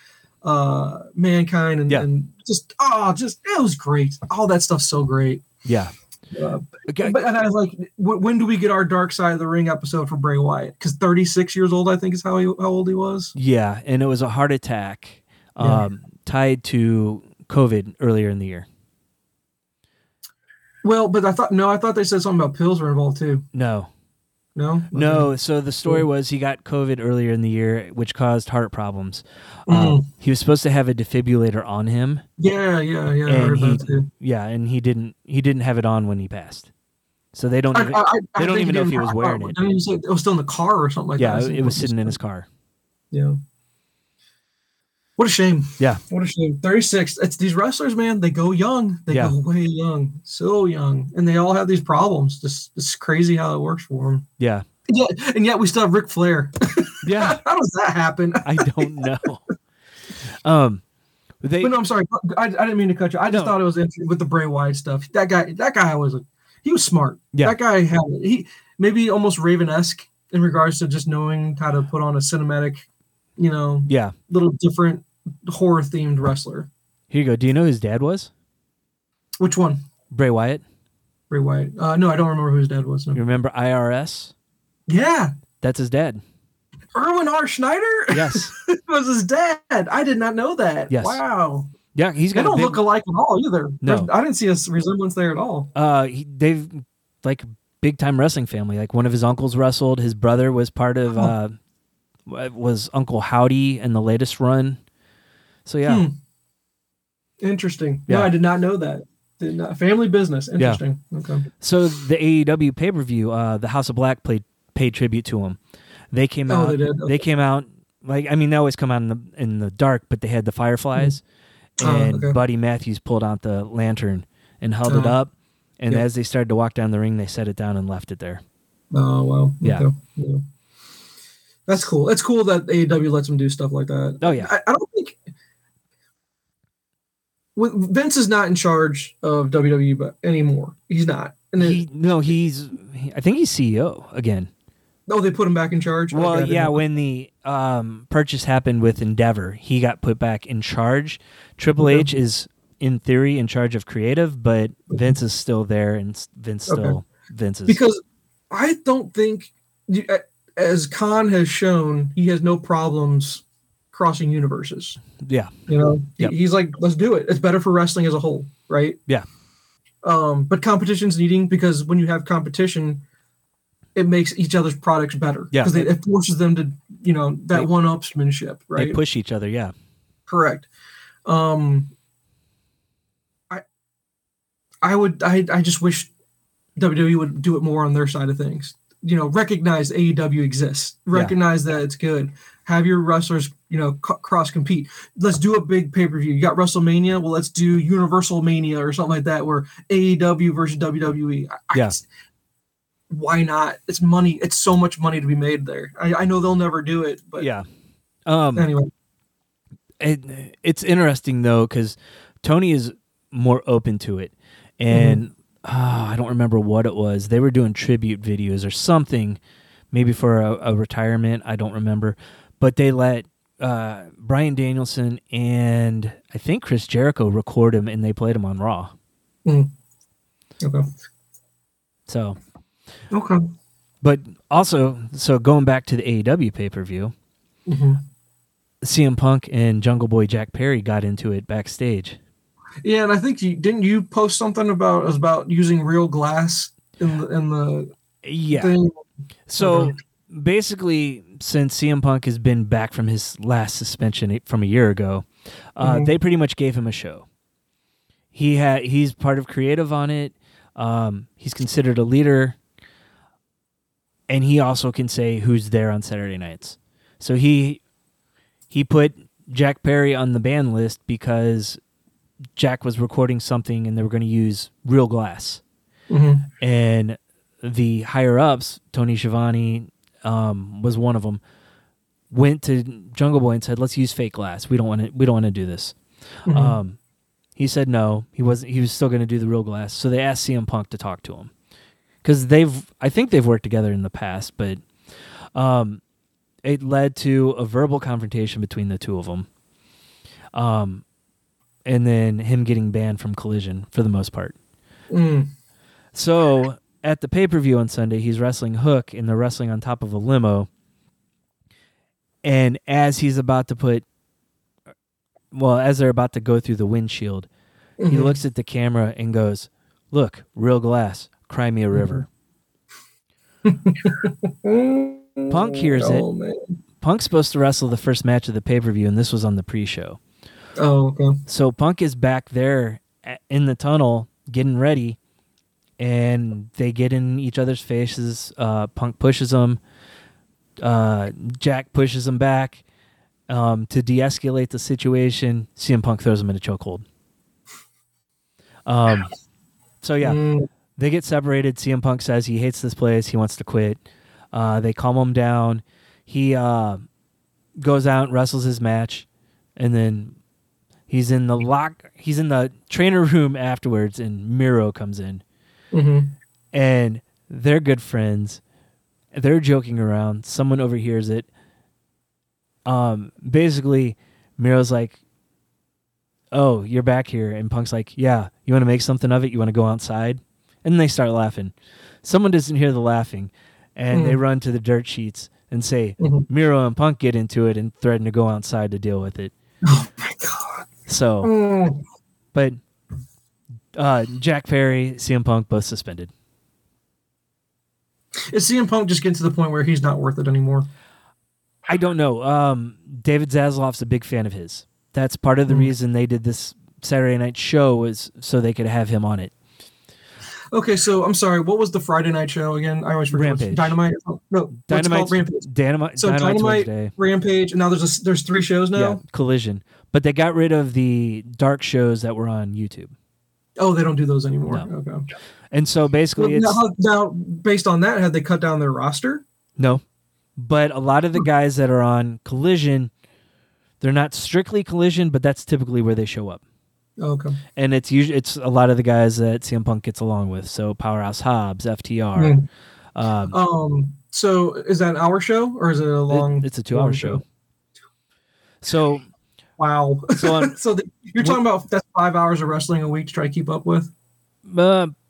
Mankind, and just it was great. All that stuff's so great. Yeah. But I was like, when do we get our Dark Side of the Ring episode for Bray Wyatt? Because 36 years old, I think, is how old he was. Yeah, and it was a heart attack tied to COVID earlier in the year. Well, but I thought they said something about pills were involved too. No. So the story was he got COVID earlier in the year, which caused heart problems. He was supposed to have a defibrillator on him. Yeah. And I heard that too. Yeah, and he didn't have it on when he passed. So they don't. They don't even know if he was wearing it. It was still in the car or something like that. Yeah, it was sitting in his car. Yeah. What a shame. Yeah. What a shame. 36. It's these wrestlers, man. They go young. They go way young. So young. And they all have these problems. Just, it's crazy how it works for them. Yeah. And yet we still have Ric Flair. Yeah. How does that happen? I don't know. I'm sorry. I didn't mean to cut you. I just thought it was interesting with the Bray Wyatt stuff. That guy he was smart. Yeah. That guy had it. He maybe almost Raven-esque in regards to just knowing how to put on a cinematic, little different horror themed wrestler. Here you go. Do you know who his dad was? Which one? Bray Wyatt. No, I don't remember who his dad was. No. You remember IRS? Yeah. That's his dad. Erwin R. Schneider? Yes. Was his dad. I did not know that. Yes. Wow. Yeah, they don't look alike at all either. No. I didn't see a resemblance there at all. They've like big time wrestling family. Like one of his uncles wrestled. His brother was part of was Uncle Howdy in the latest run. So Interesting. Yeah. No, I did not know that. Family business. Interesting. Yeah. Okay. So the AEW pay-per-view, the House of Black paid tribute to him. They came out. They came out Like, I mean, they always come out in the dark, but they had the Fireflies, and Buddy Matthews pulled out the lantern and held it up, and as they started to walk down the ring, they set it down and left it there. Oh, wow. Yeah. Okay. Yeah. That's cool. That's cool that AEW lets them do stuff like that. Oh, yeah. I don't think... Vince is not in charge of WWE anymore. He's not. And then, I think he's CEO again. Oh, they put him back in charge? Well, yeah, when the purchase happened with Endeavor, he got put back in charge. Triple H is, in theory, in charge of creative, but Vince is still there, and Vince is. Because I don't think, as Khan has shown, he has no problems crossing universes. Yeah. You know, he's like, let's do it. It's better for wrestling as a whole, right? Yeah. But competition's needing, because when you have competition, it makes each other's products better. Yeah. Because it forces them to, that one-upsmanship, right? They push each other, yeah. Correct. I just wish WWE would do it more on their side of things. Recognize AEW exists. Recognize that it's good. Have your wrestlers, cross-compete. Let's do a big pay-per-view. You got WrestleMania? Well, let's do Universal Mania or something like that, where AEW versus WWE. Why not? It's money. It's so much money to be made there. I know they'll never do it, but anyway. It's interesting, though, because Tony is more open to it. And I don't remember what it was. They were doing tribute videos or something, maybe for a retirement. I don't remember. But they let Bryan Danielson and I think Chris Jericho record him, and they played him on Raw. Mm. Okay. So. Okay. But also, so going back to the AEW pay-per-view, CM Punk and Jungle Boy Jack Perry got into it backstage. Yeah, and I think you post something about using real glass in the thing? So basically, since CM Punk has been back from his last suspension from a year ago, they pretty much gave him a show. He's part of creative on it. He's considered a leader, and he also can say who's there on Saturday nights. So he put Jack Perry on the ban list because Jack was recording something and they were going to use real glass. Mm-hmm. And the higher ups, Tony Schiavone was one of them, went to Jungle Boy and said, let's use fake glass. We don't want to do this. Mm-hmm. He said no, he was still going to do the real glass. So they asked CM Punk to talk to him, because I think they've worked together in the past, but it led to a verbal confrontation between the two of them. And then him getting banned from Collision for the most part. Mm. So at the pay-per-view on Sunday, he's wrestling Hook, and they're wrestling on top of a limo. And as he's about to as they're about to go through the windshield, he looks at the camera and goes, "Look, real glass, cry me a river." Punk hears it. Man. Punk's supposed to wrestle the first match of the pay-per-view, and this was on the pre-show. Oh, okay. So Punk is back there in the tunnel getting ready, and they get in each other's faces. Punk pushes him. Jack pushes him back to de-escalate the situation. CM Punk throws him in a chokehold. They get separated. CM Punk says he hates this place. He wants to quit. They calm him down. He goes out and wrestles his match, and then he's in the trainer room afterwards, and Miro comes in. Mm-hmm. And they're good friends. They're joking around. Someone overhears it. Basically, Miro's like, "Oh, you're back here." And Punk's like, "Yeah, you want to make something of it? You want to go outside?" And they start laughing. Someone doesn't hear the laughing, and they run to the dirt sheets and say, Miro and Punk get into it and threaten to go outside to deal with it. Oh, my God. So, but Jack Perry, CM Punk, both suspended. Is CM Punk just getting to the point where he's not worth it anymore? I don't know. David Zaslav's a big fan of his. That's part of the reason they did this Saturday night show, is so they could have him on it. Okay, so I'm sorry. What was the Friday night show again? I always forget. Rampage. Dynamite. Oh, no, Dynamite. Rampage. Dynamite. So Dynamite, Rampage, and now there's three shows now. Yeah, Collision, but they got rid of the dark shows that were on YouTube. Oh, they don't do those anymore. No. Okay. And so basically, now based on that, had they cut down their roster? No, but a lot of the guys that are on Collision, they're not strictly Collision, but that's typically where they show up. Okay. And it's usually a lot of the guys that CM Punk gets along with. So Powerhouse Hobbs, FTR. Mm. So is that an hour show or is it a long? It's a 2 hour show. So. Wow. So, you're talking about that's 5 hours of wrestling a week to try to keep up with.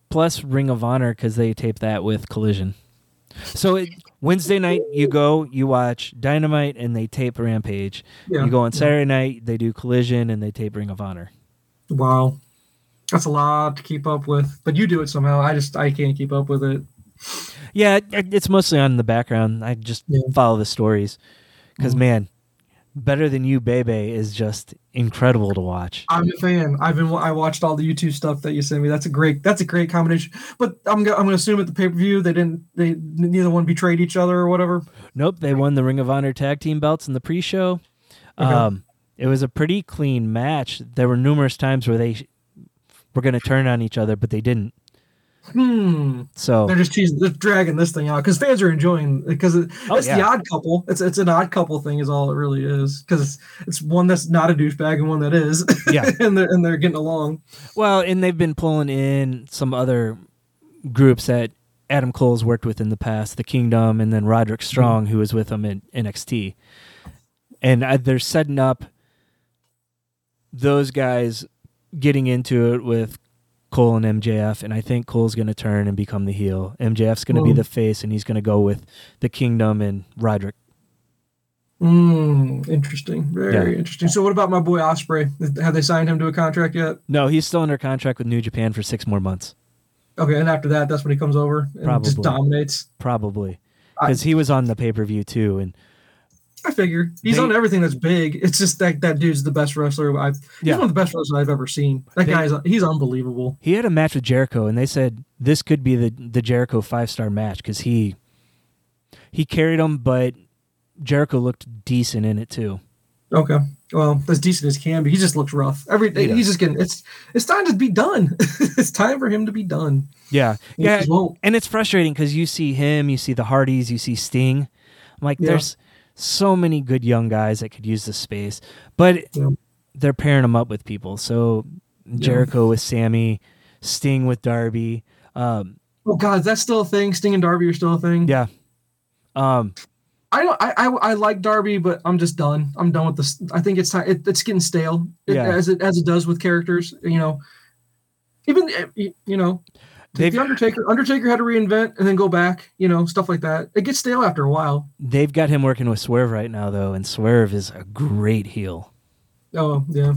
Plus Ring of Honor, because they tape that with Collision. So Wednesday night you go, you watch Dynamite, and they tape Rampage. Yeah. You go on Saturday night, they do Collision, and they tape Ring of Honor. Wow, that's a lot to keep up with, but you do it somehow. I can't keep up with it. Yeah, it's mostly on in the background. I just follow the stories because man, Better Than You, Bebe is just incredible to watch. I'm a fan. I watched all the YouTube stuff that you sent me. That's a great combination. But I'm gonna assume at the pay per view they neither one betrayed each other or whatever. Nope, they won the Ring of Honor tag team belts in the pre show. Okay. It was a pretty clean match. There were numerous times where they were going to turn on each other, but they didn't. So they're just dragging this thing out because fans are enjoying it because it's the odd couple. It's an odd couple thing is all it really is because it's one that's not a douchebag and one that is. Yeah, and they're getting along. Well, and they've been pulling in some other groups that Adam Cole's worked with in the past, The Kingdom, and then Roderick Strong, who was with them in NXT, and they're setting up those guys getting into it with Cole and MJF, and I think Cole's going to turn and become the heel. MJF's going to be the face, and he's going to go with The Kingdom and Roderick. Interesting. Very interesting. So what about my boy Ospreay? Have they signed him to a contract yet? No, he's still under contract with New Japan for 6 more months. Okay, and after that's when he comes over and just dominates? Probably, because he was on the pay-per-view too, and I figure he's on everything that's big. It's just that dude's the best wrestler. He's one of the best wrestlers I've ever seen. He's unbelievable. He had a match with Jericho, and they said this could be the Jericho 5-star match because he carried him, but Jericho looked decent in it too. Okay, well, as decent as can be. He just looks rough. He's just getting it's time to be done. It's time for him to be done. Yeah, and it's frustrating because you see him, you see the Hardys, you see Sting. I'm like, there's so many good young guys that could use this space, but they're pairing them up with people. So Jericho with Sammy, Sting with Darby. Oh God, that's still a thing. Sting and Darby are still a thing. Yeah. I like Darby, but I'm just done. I'm done with this. I think it's time. It's getting stale as it does with characters, the Undertaker had to reinvent and then go back, stuff like that. It gets stale after a while. They've got him working with Swerve right now, though, and Swerve is a great heel. Oh, yeah.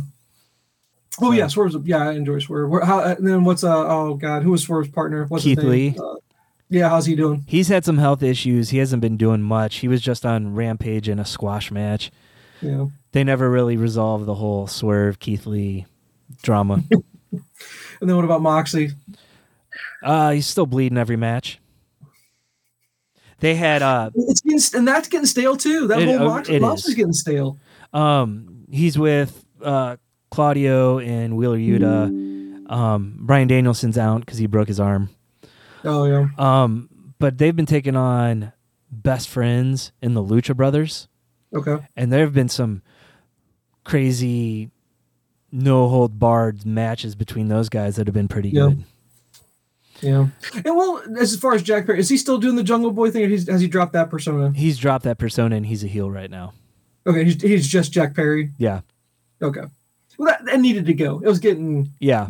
Oh, yeah, Swerve's... Yeah, I enjoy Swerve. Then what's... oh, God, who was Swerve's partner? What's Keith Lee. Yeah, how's he doing? He's had some health issues. He hasn't been doing much. He was just on Rampage in a squash match. Yeah. They never really resolved the whole Swerve, Keith Lee drama. And then what about Moxley? He's still bleeding every match. They had that's getting stale too. That whole box is getting stale. He's with Claudio and Wheeler Yuta. Bryan Danielson's out because he broke his arm. Oh yeah. But they've been taking on Best Friends in the Lucha Brothers. Okay. And there have been some crazy, no hold barred matches between those guys that have been pretty good. Yeah, and well, as far as Jack Perry, is he still doing the Jungle Boy thing, or has he dropped that persona? He's dropped that persona, and he's a heel right now. Okay, he's just Jack Perry? Yeah. Okay. Well, that needed to go. It was getting... Yeah.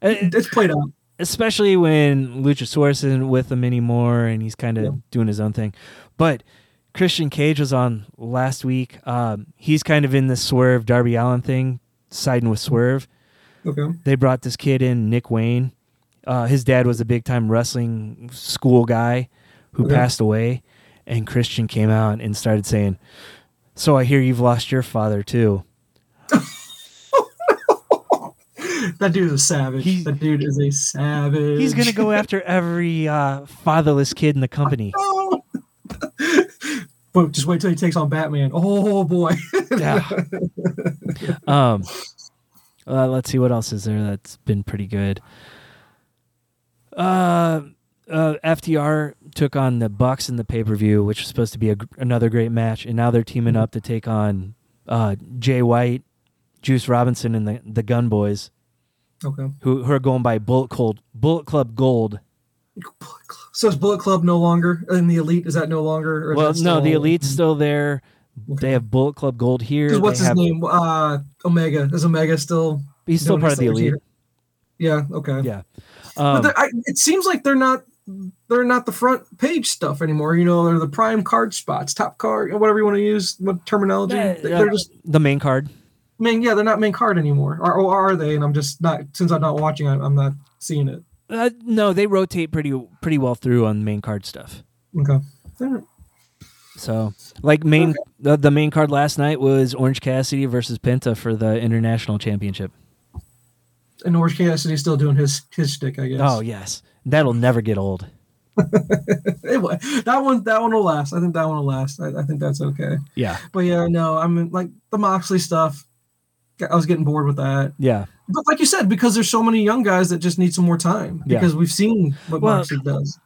It's played out. Especially when Luchasaurus isn't with him anymore, and he's kind of doing his own thing. But Christian Cage was on last week. He's kind of in this Swerve Darby Allin thing, siding with Swerve. Okay. They brought this kid in, Nick Wayne. His dad was a big-time wrestling school guy who passed away, and Christian came out and started saying, "So I hear you've lost your father, too." That dude is savage. That dude is a savage. He's gonna go after every fatherless kid in the company. Oh. But just wait till he takes on Batman. Oh boy. Yeah. Let's see what else is there that's been pretty good. FTR took on the Bucks in the pay-per-view, which was supposed to be another great match, and now they're teaming up to take on Jay White, Juice Robinson, and the Gun Boys. Okay. Who are going by Bullet Club Gold. So is Bullet Club no longer, and the Elite, is that no longer? Or well, no, the Elite's still there. Okay. They have Bullet Club Gold here. What's his name? Omega. Is Omega still? He's still part of the Elite. Here? Yeah. Okay. Yeah. But it seems like they're not the front page stuff anymore. You know, they're the prime card spots, top card, whatever you want to use, what terminology. They're just the main card. They're not main card anymore. Or are they? And I'm just not, since I'm not watching, I'm not seeing it. No, they rotate pretty well through on main card stuff. Okay. So, like the main card last night was Orange Cassidy versus Penta for the International Championship. And Orange Cassidy's still doing his shtick, I guess. Oh yes, that'll never get old. Anyway, that one will last. I think that one will last. I think that's okay. Yeah. But yeah, no, I mean, like the Moxley stuff, I was getting bored with that. Yeah. But like you said, because there's so many young guys that just need some more time. Yeah. Because we've seen what Moxley does.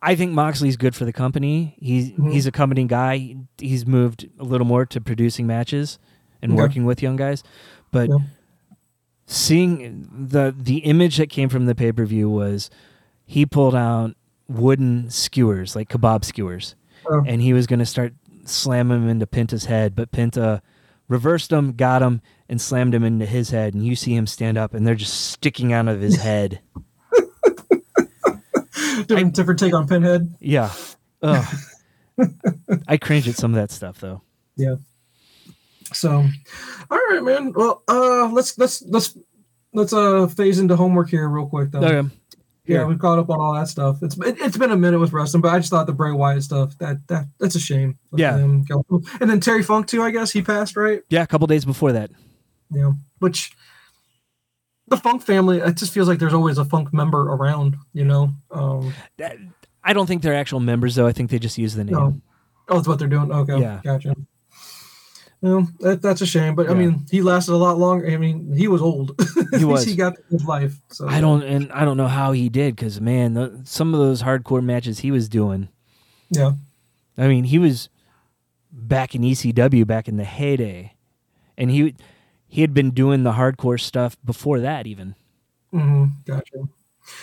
I think Moxley's good for the company. He's a company guy. He's moved a little more to producing matches and working with young guys, but. Yeah. Seeing the image that came from the pay-per-view was he pulled out wooden skewers, like kebab skewers, and he was going to start slamming them into Penta's head, but Penta reversed them, got him, and slammed him into his head, and you see him stand up, and they're just sticking out of his head. Different take on Pinhead? Yeah. I cringe at some of that stuff, though. Yeah. So, all right, man. Well, let's phase into homework here real quick, though. Okay. Yeah, we've caught up on all that stuff. It's been a minute with wrestling, but I just thought the Bray Wyatt stuff that's a shame. Yeah. And then Terry Funk too, I guess he passed, right? Yeah, a couple days before that. Yeah, which the Funk family, it just feels like there's always a Funk member around, you know. I don't think they're actual members though. I think they just use the name. No. Oh, that's what they're doing. Okay, yeah. Gotcha. Well, that's a shame, but yeah. I mean, he lasted a lot longer. I mean, he was old. He was. He got his life. So. I don't know how he did, because man, some of those hardcore matches he was doing. Yeah. I mean, he was back in ECW back in the heyday, and he had been doing the hardcore stuff before that even. Mm-hmm. Gotcha.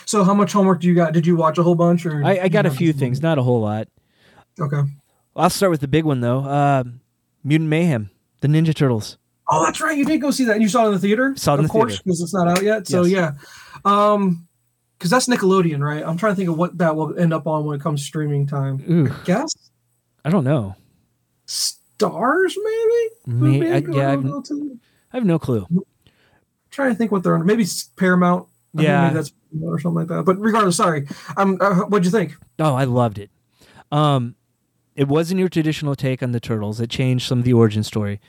So, how much homework do you got? Did you watch a whole bunch? Or I got a few things, not a whole lot. Okay. I'll start with the big one though. Mutant Mayhem, the Ninja Turtles. Oh, that's right. You did go see that. And you saw it in the theater? Saw it in the theater. Of course, because it's not out yet. So, yes. Yeah. Because that's Nickelodeon, right? I'm trying to think of what that will end up on when it comes to streaming time. Ooh. I guess? I don't know. Stars, maybe? I have no clue. I'm trying to think what they're on. Maybe Paramount. Maybe that's Paramount or something like that. But regardless, sorry. What'd you think? Oh, I loved it. It wasn't your traditional take on the Turtles. It changed some of the origin story.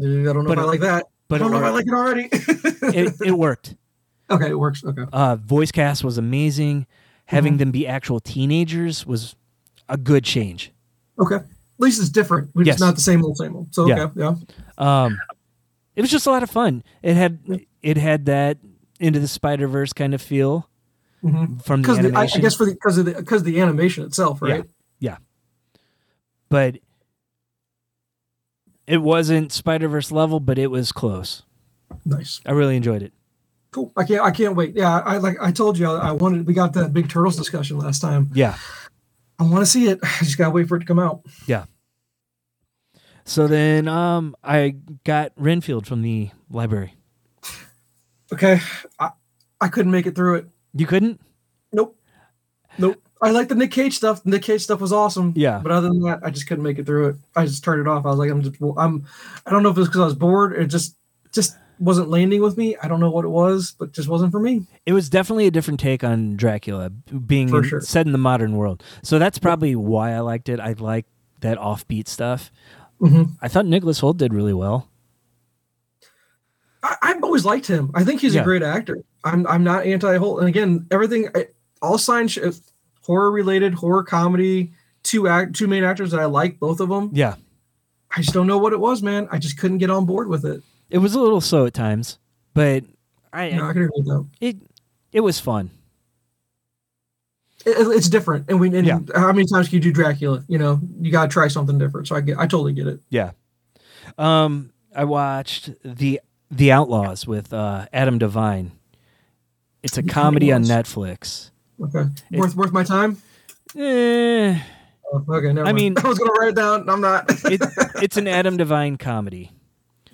I don't know if I like that. I don't know if I like it already. It worked. Okay, it works. Okay. Voice cast was amazing. Having them be actual teenagers was a good change. Okay. At least it's different. It's not the same old. So, yeah. Okay, yeah. It was just a lot of fun. It had that Into the Spider-Verse kind of feel from the animation. I guess because of the animation itself, right? Yeah. But it wasn't Spider-Verse level, but it was close. Nice. I really enjoyed it. Cool. I can't wait. Yeah, I told you we got that big Turtles discussion last time. Yeah. I want to see it. I just gotta wait for it to come out. Yeah. So then I got Renfield from the library. Okay. I couldn't make it through it. You couldn't? Nope. I like the Nick Cage stuff. The Nick Cage stuff was awesome. Yeah. But other than that, I just couldn't make it through it. I just turned it off. I was like, I don't know if it was because I was bored or it just wasn't landing with me. I don't know what it was, but it just wasn't for me. It was definitely a different take on Dracula set in the modern world. So that's probably why I liked it. I like that offbeat stuff. Mm-hmm. I thought Nicholas Hoult did really well. I've always liked him. I think he's a great actor. I'm not anti-Holt. And again, everything, all signs, horror-related, horror comedy, two main actors that I like, both of them. Yeah. I just don't know what it was, man. I just couldn't get on board with it. It was a little slow at times, but I can agree with that. It was fun. It's different, and how many times can you do Dracula? You know, you got to try something different. So I totally get it. Yeah. I watched The Outlaws with Adam Devine. It's a comedy on Netflix. Okay, worth my time. Okay, never mind. I was gonna write it down. I'm not. It's an Adam Devine comedy.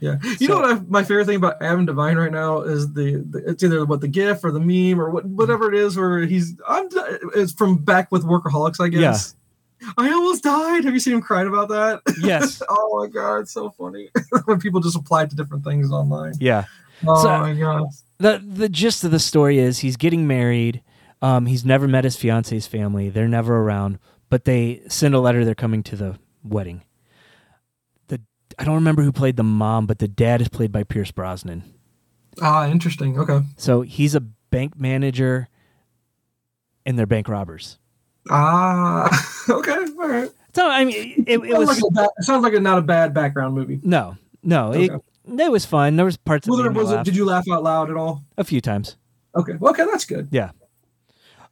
Yeah, you know what? My favorite thing about Adam Devine right now is it's either the GIF or the meme or whatever it is where it's from back with Workaholics, I guess. Yeah. I almost died. Have you seen him crying about that? Yes. Oh my god, it's so funny when people just apply to different things online. Yeah. Oh my god. The gist of the story is he's getting married. He's never met his fiance's family. They're never around, but they send a letter. They're coming to the wedding. I don't remember who played the mom, but the dad is played by Pierce Brosnan. Ah, interesting. Okay. So he's a bank manager, and they're bank robbers. Ah, okay. All right. So I mean, it sounds like not a bad background movie. No. Okay. It was fun. There was parts of it. Did you laugh out loud at all? A few times. Okay. Well, okay, that's good. Yeah.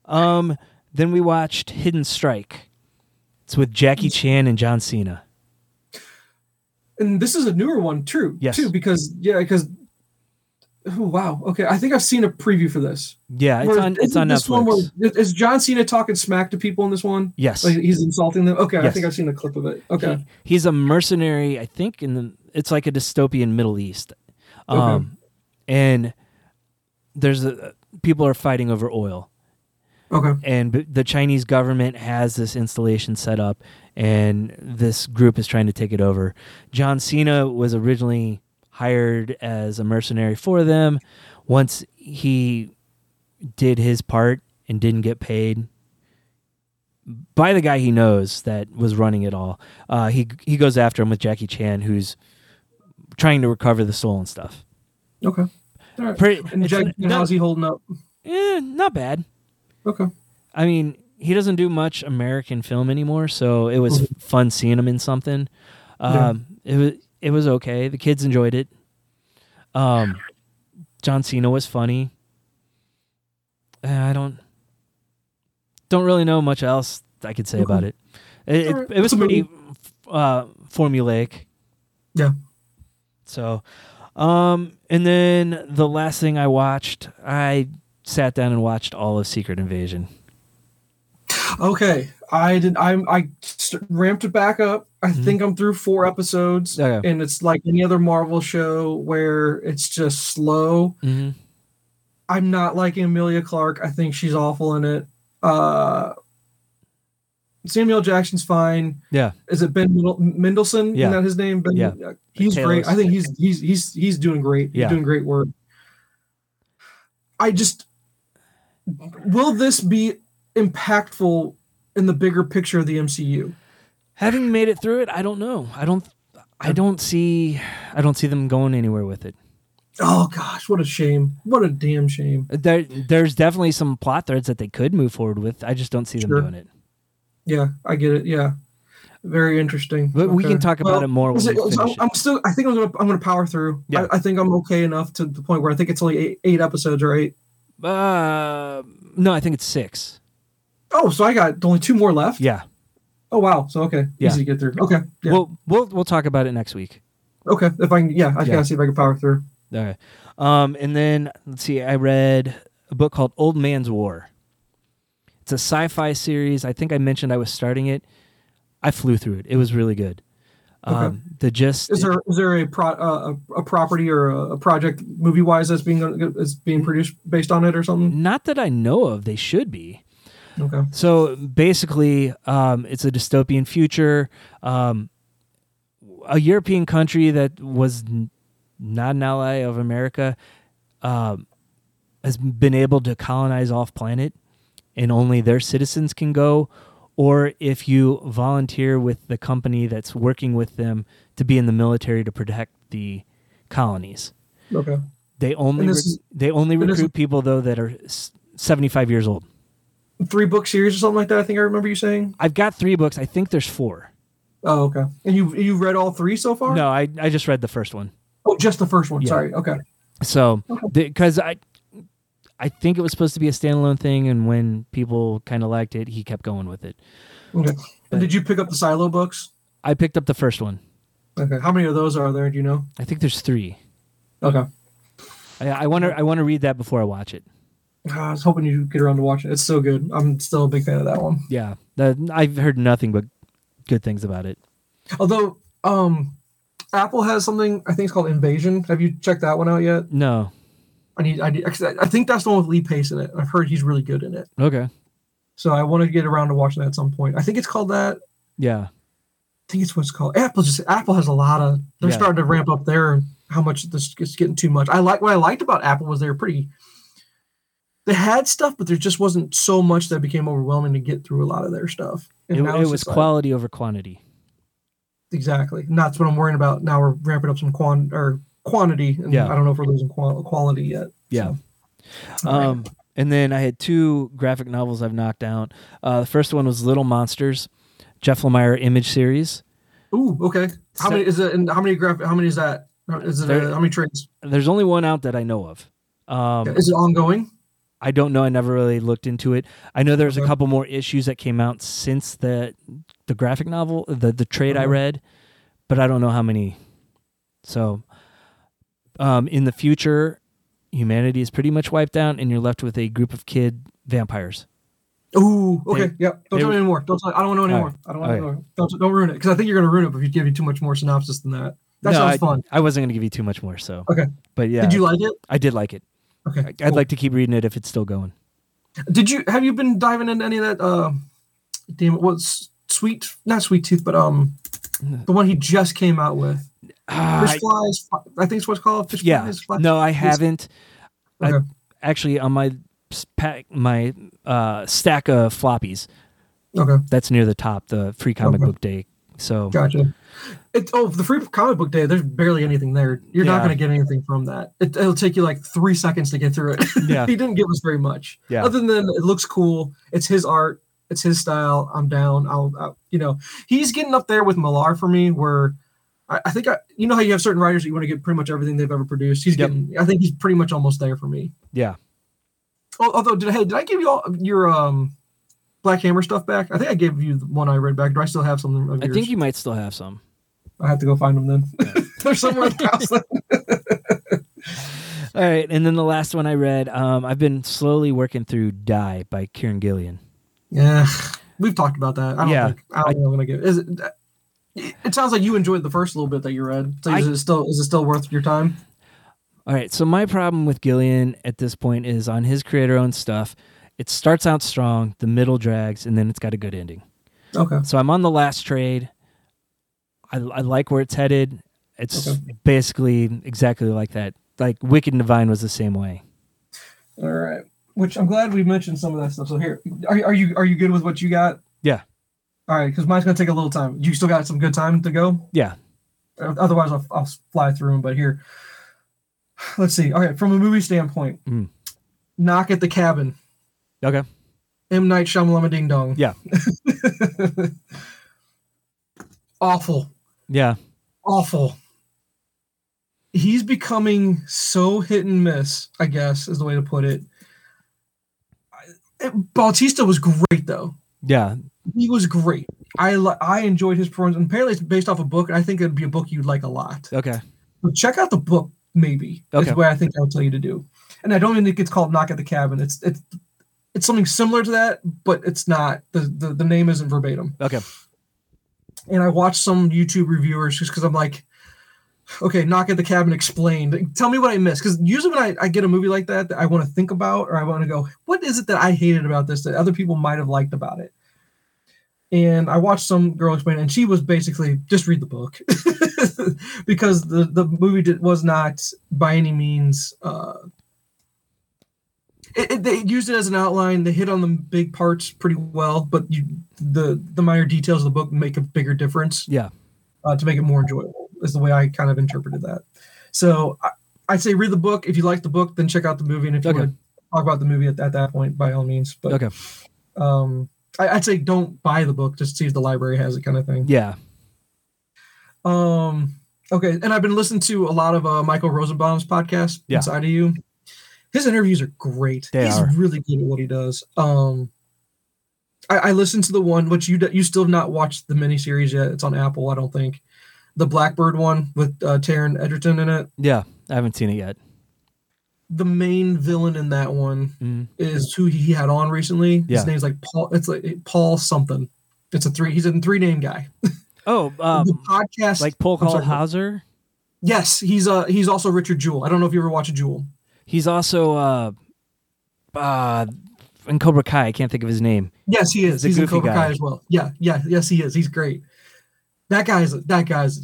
Then we watched Hidden Strike. It's with Jackie Chan and John Cena. And this is a newer one, too. Yes. Because. Oh, wow. Okay, I think I've seen a preview for this. Yeah, it's on Netflix. Is John Cena talking smack to people in this one? Yes. Like he's insulting them. Okay, yes. I think I've seen a clip of it. Okay. He's a mercenary, I think. It's like a dystopian Middle East, and there's people are fighting over oil. Okay. And the Chinese government has this installation set up, and this group is trying to take it over. John Cena was originally hired as a mercenary for them. Once he did his part and didn't get paid by the guy he knows that was running it all, he goes after him with Jackie Chan, who's trying to recover the soul and stuff. Okay. All right. And Jackie, how's he holding up? Yeah, not bad. Okay. I mean, he doesn't do much American film anymore, so it was fun seeing him in something. It was okay. The kids enjoyed it. John Cena was funny. I don't really know much else I could say about it. It was pretty formulaic. Yeah. So, and then the last thing I watched, I sat down and watched all of Secret Invasion. Okay. I ramped it back up. I think I'm through 4 episodes, and it's like any other Marvel show where it's just slow. Mm-hmm. I'm not liking Emilia Clarke. I think she's awful in it. Samuel Jackson's fine. Yeah. Is it Ben Mendelsohn? Yeah. Isn't that his name? Ben, yeah. He's great. I think he's doing great. Yeah. He's doing great work. Will this be impactful in the bigger picture of the MCU? Having made it through it, I don't know. I don't see them going anywhere with it. Oh gosh, what a shame. What a damn shame. There's definitely some plot threads that they could move forward with. I just don't see them doing it. Yeah, I get it. Yeah. Very interesting. But we can talk about it more. I'm going to power through. Yeah. I think I'm okay enough to the point where I think it's only eight episodes or 8. No, I think it's 6. Oh, so I got only 2 more left? Yeah. Oh, wow. So, okay. Yeah. Easy to get through. Okay. Yeah. We'll talk about it next week. Okay. If I can, got to see if I can power through. All right. And then, let's see, I read a book called Old Man's War. It's a sci-fi series. I think I mentioned I was starting it. I flew through it. It was really good. Okay. Is there a property or a project movie wise that's being produced based on it or something? Not that I know of. They should be. Okay. So basically, it's a dystopian future. A European country that was not an ally of America has been able to colonize off planet, and only their citizens can go. Or if you volunteer with the company that's working with them to be in the military to protect the colonies. Okay. They only recruit people though that are 75 years old. 3-book series or something like that. I think I remember you saying. I've got 3 books. I think there's 4. Oh, okay. And you read all 3 so far? No, I just read the first one. Oh, just the first one. Yeah. Sorry. Okay. So, because I think it was supposed to be a standalone thing, and when people kind of liked it, he kept going with it. Okay. And did you pick up the Silo books? I picked up the first one. Okay. How many of those are there? Do you know? I think there's 3. Okay. I want to read that before I watch it. I was hoping you get around to watching it. It's so good. I'm still a big fan of that one. Yeah. I've heard nothing but good things about it. Although, Apple has something I think it's called Invasion. Have you checked that one out yet? No. I think that's the one with Lee Pace in it. I've heard he's really good in it. Okay. So I want to get around to watching that at some point. I think it's called that. Yeah. I think it's what it's called. Apple has a lot of. They're starting to ramp up their how much this is getting too much. What I liked about Apple was they were pretty. They had stuff, but there just wasn't so much that became overwhelming to get through a lot of their stuff. And it was quality over quantity. Exactly. And that's what I'm worrying about. Now we're ramping up some quantity. And I don't know if we're losing quality yet. Yeah. So. And then I had 2 graphic novels I've knocked out. The first one was Little Monsters, Jeff Lemire image series. Ooh, okay. How many is that? How many trades? There's only one out that I know of. Is it ongoing? I don't know. I never really looked into it. I know there's a couple more issues that came out since the graphic novel, the trade I read, but I don't know how many. So in the future, humanity is pretty much wiped out and you're left with a group of kid vampires. Ooh, okay. Don't tell me anymore. I don't want to know anymore. I don't want to know. Don't ruin it because I think you're going to ruin it if you give me too much more synopsis than that. That sounds fun. I wasn't going to give you too much more. So okay. But yeah. Did you like it? I did like it. Okay, I'd like to keep reading it if it's still going. Have you been diving into any of that? The one he just came out with. Flies, I think it's what's called. Flies. No, I haven't. Okay. Actually, on my stack of floppies. Okay, that's near the top. The free comic book day. So gotcha. The free comic book day. There's barely anything there. You're not going to get anything from that. It'll take you like 3 seconds to get through it. Yeah. He didn't give us very much. Yeah. Other than it looks cool. It's his art. It's his style. I'm down. He's getting up there with Millar for me. Where I think you know how you have certain writers that you want to get pretty much everything they've ever produced. He's I think he's pretty much almost there for me. Yeah. Although did I give you all your Black Hammer stuff back? I think I gave you the one I read back. Do I still have some of yours? I think you might still have some. I have to go find them then. Yeah. They're somewhere in the house. All right, and then the last one I read, I've been slowly working through Die by Kieran Gillian. Yeah, we've talked about that. I don't know what I'm going to give it. It sounds like you enjoyed the first little bit that you read. So is it still worth your time? All right, so my problem with Gillian at this point is on his creator-owned stuff, it starts out strong, the middle drags, and then it's got a good ending. Okay. So I'm on the last trade. I like where it's headed. It's basically exactly like that. Like Wicked and Divine was the same way. All right. Which I'm glad we mentioned some of that stuff. So here, are you good with what you got? Yeah. All right, because mine's gonna take a little time. You still got some good time to go? Yeah. Otherwise, I'll fly through them. But here, let's see. All right, from a movie standpoint, Knock at the Cabin. Okay. M. Night Shyamalan Ding Dong. Yeah. Awful. Yeah. Awful. He's becoming so hit and miss, I guess, is the way to put it. Bautista was great, though. Yeah. He was great. I enjoyed his performance. And apparently, it's based off a book, and I think it would be a book you'd like a lot. Okay. So check out the book, maybe. Okay. Is the way I think I would tell you to do. And I don't even think it's called Knock at the Cabin. It's something similar to that, but it's not. The name isn't verbatim. Okay. And I watched some YouTube reviewers just because I'm like, okay, Knock at the Cabin explained. Tell me what I missed. Because usually when I get a movie like that I want to think about or I want to go, what is it that I hated about this that other people might have liked about it? And I watched some girl explain it, and she was basically, just read the book. Because the movie was not by any means... They used it as an outline. They hit on the big parts pretty well, but the minor details of the book make a bigger difference. Yeah, to make it more enjoyable is the way I kind of interpreted that. So I'd say read the book. If you like the book, then check out the movie. And if you want to talk about the movie at that point, by all means. But I'd say don't buy the book. Just see if the library has it, kind of thing. Yeah. Okay. And I've been listening to a lot of Michael Rosenbaum's podcast, Inside of You. His interviews are great. He's really good at what he does. I listened to the one, which you still have not watched the miniseries yet. It's on Apple, I don't think. The Blackbird one with Taron Egerton in it. Yeah, I haven't seen it yet. The main villain in that one is who he had on recently. Yeah. His name's like Paul. It's like Paul something. It's a three. He's a three-name guy. Oh, the podcast like Paul Hauser. Yes, he's also Richard Jewell. I don't know if you ever watched Jewell. He's also in Cobra Kai. I can't think of his name. Yes, he is. He's in Cobra Kai as well. Yeah. Yes, he is. He's great. That guy's.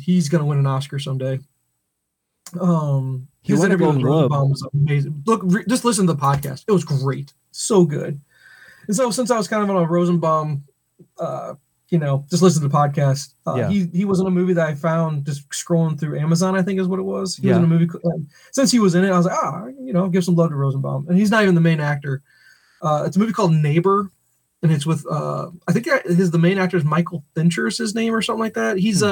He's gonna win an Oscar someday. His interview with Rosenbaum was amazing. Look, just listen to the podcast. It was great, so good. And so, since I was kind of on a Rosenbaum, just listen to the podcast. He was in a movie that I found just scrolling through Amazon. I think is what it was. He was in a movie. Since he was in it, I was like, give some love to Rosenbaum. And he's not even the main actor. It's a movie called Neighbor. And it's with, I think the main actor is Michael Fincher is his name or something like that. He's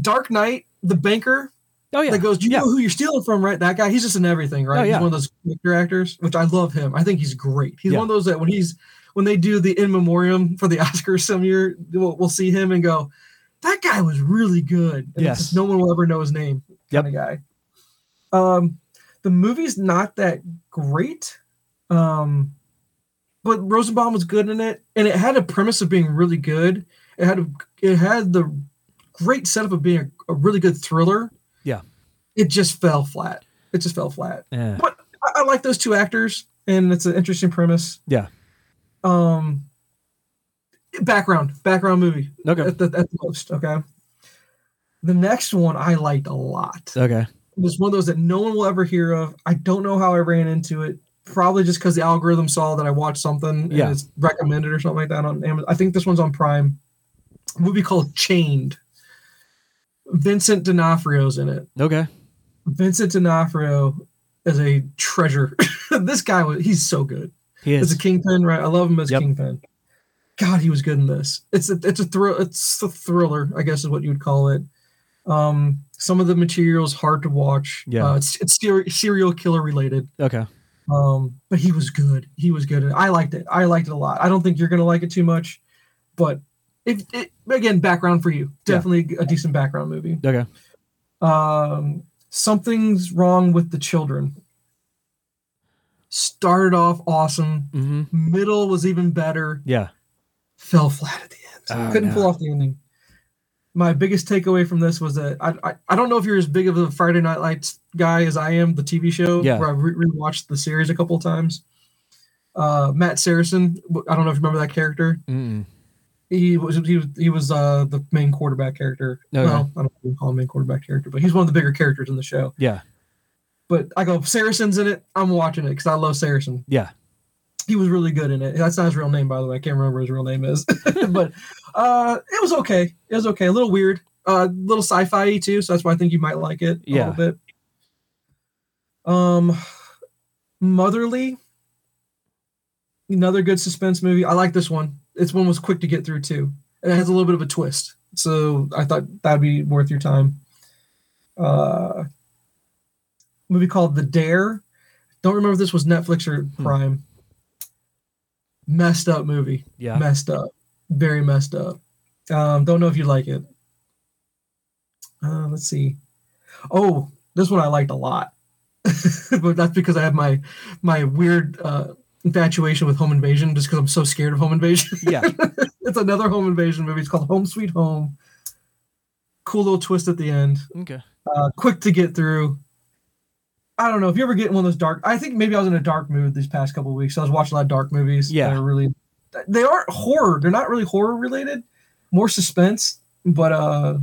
Dark Knight, the banker. Oh, yeah. That goes, you know who you're stealing from, right? That guy, he's just in everything, right? Oh, yeah. He's one of those character actors, which I love him. I think he's great. He's one of those that when they do the in memoriam for the Oscars some year, we'll see him and go, that guy was really good. And yes. No one will ever know his name kind of guy. The movie's not that great. But Rosenbaum was good in it, and it had a premise of being really good. It had the great setup of being a really good thriller. Yeah, it just fell flat. Yeah. But I like those two actors, and it's an interesting premise. Yeah. Background movie. Okay. At the most. Okay. The next one I liked a lot. Okay. It was one of those that no one will ever hear of. I don't know how I ran into it. Probably just because the algorithm saw that I watched something and it's recommended or something like that on Amazon. I think this one's on Prime. A movie called Chained. Vincent D'Onofrio's in it. Okay. Vincent D'Onofrio is a treasure. This guy, he's so good. He is. As a kingpin, right? I love him as kingpin. God, he was good in this. It's a thriller, I guess is what you would call it. Some of the material's hard to watch. Yeah. It's serial killer related. Okay. But he was good. I liked it. I liked it a lot. I don't think you're going to like it too much, but again, background for you. Definitely a decent background movie. Okay. Something's Wrong with the Children. Started off awesome. Mm-hmm. Middle was even better. Yeah. Fell flat at the end. Couldn't pull off the ending. My biggest takeaway from this was that I don't know if you're as big of a Friday Night Lights guy as I am, the TV show, where I rewatched the series a couple of times. Matt Saracen, I don't know if you remember that character. Mm-mm. He was the main quarterback character. Okay. Well, I don't know if you call him main quarterback character, but he's one of the bigger characters in the show. Yeah. But I go, Saracen's in it. I'm watching it because I love Saracen. Yeah. He was really good in it. That's not his real name, by the way. I can't remember what his real name is. But it was okay. A little weird. A little sci-fi-y, too, so that's why I think you might like it a little bit. Motherly. Another good suspense movie. I like this one. This one was quick to get through, too. And it has a little bit of a twist. So I thought that would be worth your time. Movie called The Dare. Don't remember if this was Netflix or Prime. Messed up movie. Yeah. Messed up. Very messed up. Don't know if you like it. Let's see. Oh, this one I liked a lot. But that's because I have my weird infatuation with home invasion just because I'm so scared of home invasion. Yeah. It's another home invasion movie. It's called Home Sweet Home. Cool little twist at the end. Okay. Quick to get through. I don't know if you ever get one of those dark. I think maybe I was in a dark mood these past couple of weeks. So I was watching a lot of dark movies. Yeah, they aren't horror. They're not really horror related, more suspense. But that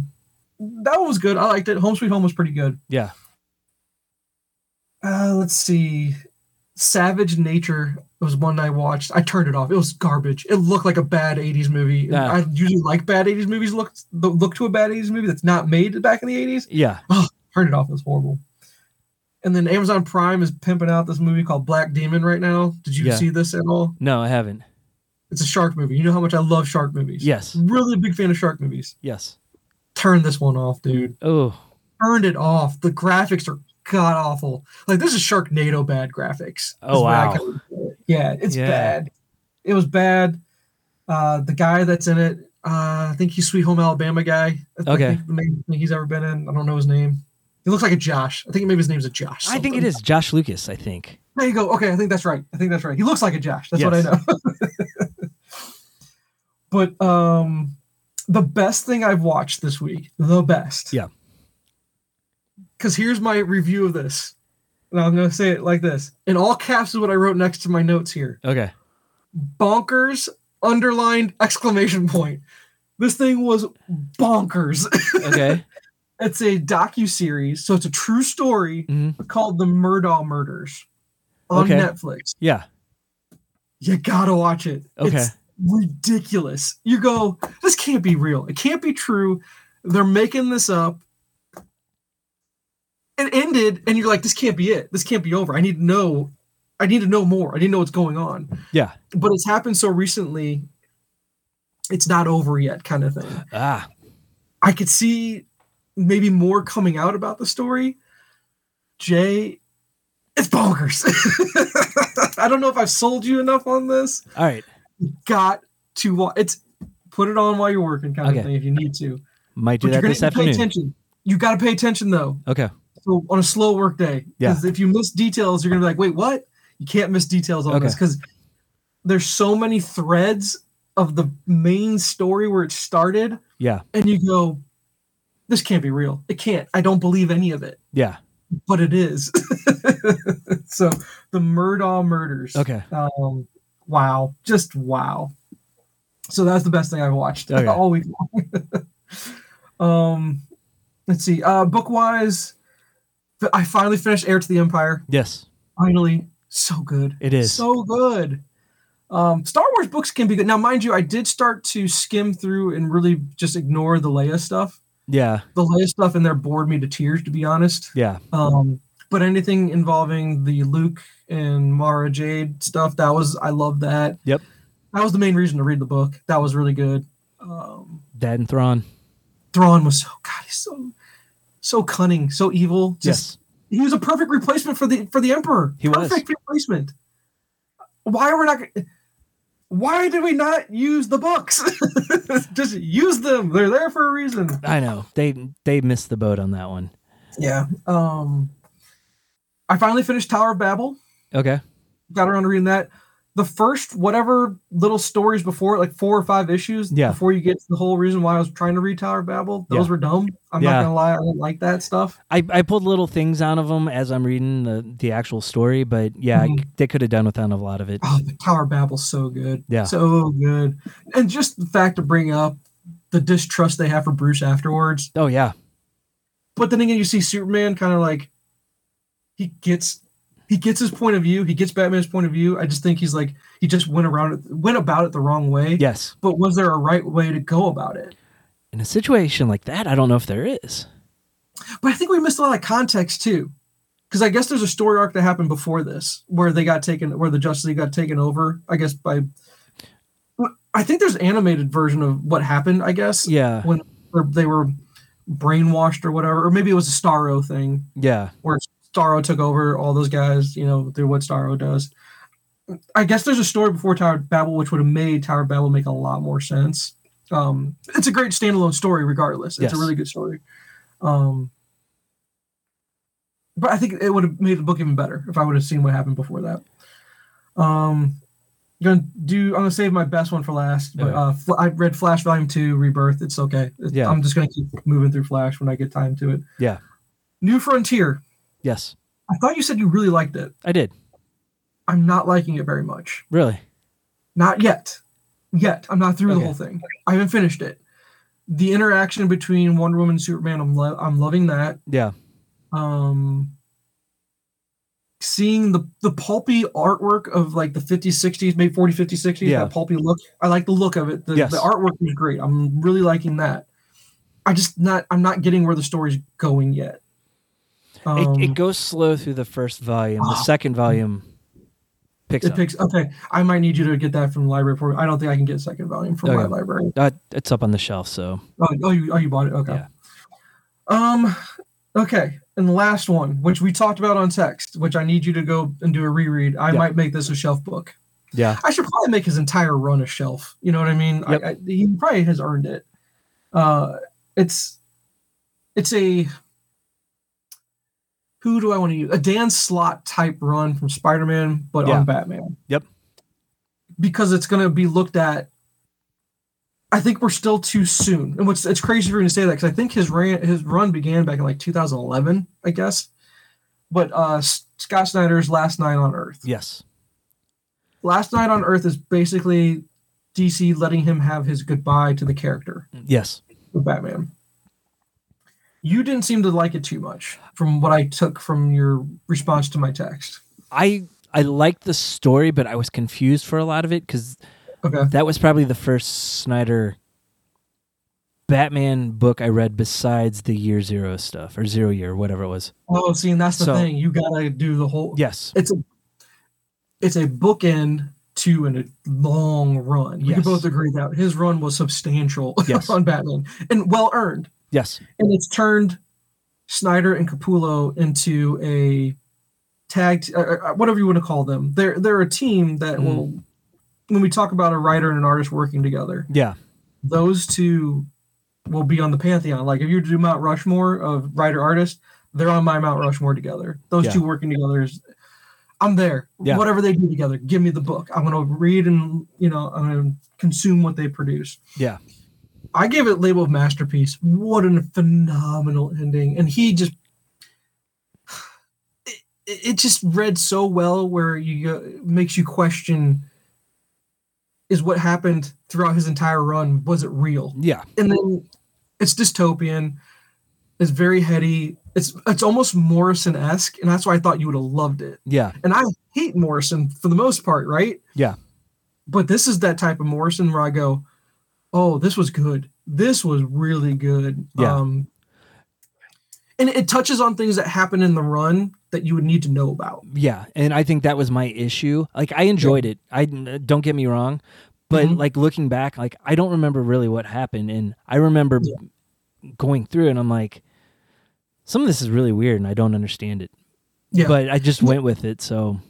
one was good. I liked it. Home Sweet Home was pretty good. Yeah. Let's see, Savage Nature was one I watched. I turned it off. It was garbage. It looked like a bad '80s movie. Nah. I usually like bad '80s movies. Look to a bad '80s movie that's not made back in the '80s. Yeah. Oh, turned it off. It was horrible. And then Amazon Prime is pimping out this movie called Black Demon right now. Did you see this at all? No, I haven't. It's a shark movie. You know how much I love shark movies. Yes. Really big fan of shark movies. Yes. Turn this one off, dude. Oh. Turned it off. The graphics are god awful. Like, this is Sharknado bad graphics. Oh, wow. It's bad. It was bad. The guy that's in it, I think he's Sweet Home Alabama guy. I think the main thing he's ever been in. I don't know his name. He looks like a Josh. I think maybe his name's a Josh. Something. I think it is Josh Lucas, I think. There you go. Okay, I think that's right. He looks like a Josh. That's what I know. But the best thing I've watched this week, the best. Yeah. Because here's my review of this. And I'm going to say it like this. In all caps is what I wrote next to my notes here. Okay. Bonkers, underlined, exclamation point. This thing was bonkers. Okay. It's a docuseries, so it's a true story called The Murdaugh Murders on Netflix. Yeah. You gotta watch it. Okay. It's ridiculous. You go, this can't be real. It can't be true. They're making this up. It ended, and you're like, this can't be it. This can't be over. I need to know more. I need to know what's going on. Yeah. But it's happened so recently, it's not over yet kind of thing. Ah. I could see maybe more coming out about the story. Jay, it's bonkers. I don't know if I've sold you enough on this. All right. You got to watch. It's put it on while you're working kind of thing if you need to. Might do that this afternoon. You got to pay attention though. Okay. So on a slow work day. Because if you miss details, you're going to be like, wait, what? You can't miss details on this because there's so many threads of the main story where it started. Yeah. And you go, this can't be real. It can't. I don't believe any of it. Yeah. But it is. So The Murdaugh Murders. Okay. Wow. Just wow. So that's the best thing I've watched all week long. Let's see. Book-wise, I finally finished Heir to the Empire. Yes. Finally. So good. It is. So good. Star Wars books can be good. Now, mind you, I did start to skim through and really just ignore the Leia stuff. Yeah. The Leia stuff in there bored me to tears, to be honest. Yeah. But anything involving the Luke and Mara Jade stuff, I loved that. Yep. That was the main reason to read the book. That was really good. That and Thrawn. Thrawn was he's so cunning, so evil. He was a perfect replacement for the Emperor. He was. Perfect replacement. Why did we not use the books? Just use them. They're there for a reason. I know. They missed the boat on that one. Yeah. I finally finished Tower of Babel. Okay. Got around to reading that. The first whatever little stories before, like 4 or 5 issues before you get to the whole reason why I was trying to read Tower of Babel, those were dumb. I'm not going to lie. I don't like that stuff. I pulled little things out of them as I'm reading the actual story, but they could have done without a lot of it. Oh, the Tower of Babel's so good. Yeah. So good. And just the fact to bring up the distrust they have for Bruce afterwards. Oh, yeah. But then again, you see Superman kind of like, he gets his point of view. He gets Batman's point of view. I just think he's like, he just went about it the wrong way. Yes. But was there a right way to go about it? In a situation like that, I don't know if there is. But I think we missed a lot of context too. Because I guess there's a story arc that happened before this where where the Justice League got taken over, I guess I think there's an animated version of what happened, I guess. Yeah. When they were brainwashed or whatever. Or maybe it was a Starro thing. Yeah. Where Starro took over all those guys, through what Starro does. I guess there's a story before Tower of Babel, which would have made Tower of Babel make a lot more sense. It's a great standalone story, regardless. It's a really good story. But I think it would have made the book even better if I would have seen what happened before that. I'm gonna save my best one for last. But I read Flash Volume 2, Rebirth. It's okay. I'm just gonna keep moving through Flash when I get time to it. Yeah. New Frontier. Yes. I thought you said you really liked it. I did. I'm not liking it very much. Really? Not yet. I'm not through the whole thing. I haven't finished it. The interaction between Wonder Woman and Superman, I'm loving that. Yeah. Seeing the pulpy artwork of like the 50s, 60s, maybe 40s, 50s, 60s, that pulpy look. I like the look of it. The artwork is great. I'm really liking that. I'm not getting where the story's going yet. It goes slow through the first volume. The second volume picks up. Okay, I might need you to get that from the library for me. I don't think I can get a second volume from my library. It's up on the shelf, so. You bought it? Okay. Yeah. Okay, and the last one, which we talked about on text, which I need you to go and do a reread. I might make this a shelf book. Yeah. I should probably make his entire run a shelf. You know what I mean? Yep. He probably has earned it. It's a... Who do I want to use? A Dan Slott type run from Spider-Man, but on Batman. Yep. Because it's going to be looked at. I think we're still too soon. And it's crazy for me to say that because I think his run began back in like 2011, I guess. But Scott Snyder's Last Night on Earth. Yes. Last Night on Earth is basically DC letting him have his goodbye to the character. Yes. With Batman. You didn't seem to like it too much from what I took from your response to my text. I liked the story, but I was confused for a lot of it because that was probably the first Snyder Batman book I read besides the Year Zero stuff or 0 year, whatever it was. Oh, see, and that's the thing. You got to do the whole... Yes. It's a bookend to a long run. We can both agree that his run was substantial on Batman and well-earned. Yes. And it's turned Snyder and Capullo into a tag, whatever you want to call them. They're a team that will, when we talk about a writer and an artist working together, those two will be on the pantheon. Like if you do Mount Rushmore of writer-artist, they're on my Mount Rushmore together. Those two working together is, I'm there. Yeah. Whatever they do together, give me the book. I'm going to read and, I'm going to consume what they produce. Yeah. I gave it label of masterpiece. What a phenomenal ending. And he just, it just read so well where it makes you question, is what happened throughout his entire run, was it real? Yeah. And then it's dystopian. It's very heady. It's almost Morrison-esque. And that's why I thought you would have loved it. Yeah. And I hate Morrison for the most part, right? Yeah. But this is that type of Morrison where I go, oh, this was good. This was really good. Yeah. And it touches on things that happen in the run that you would need to know about. Yeah, and I think that was my issue. Like, I enjoyed it. I don't get me wrong, but like looking back, like I don't remember really what happened, and I remember going through, and I'm like, some of this is really weird, and I don't understand it. Yeah, but I just went with it. So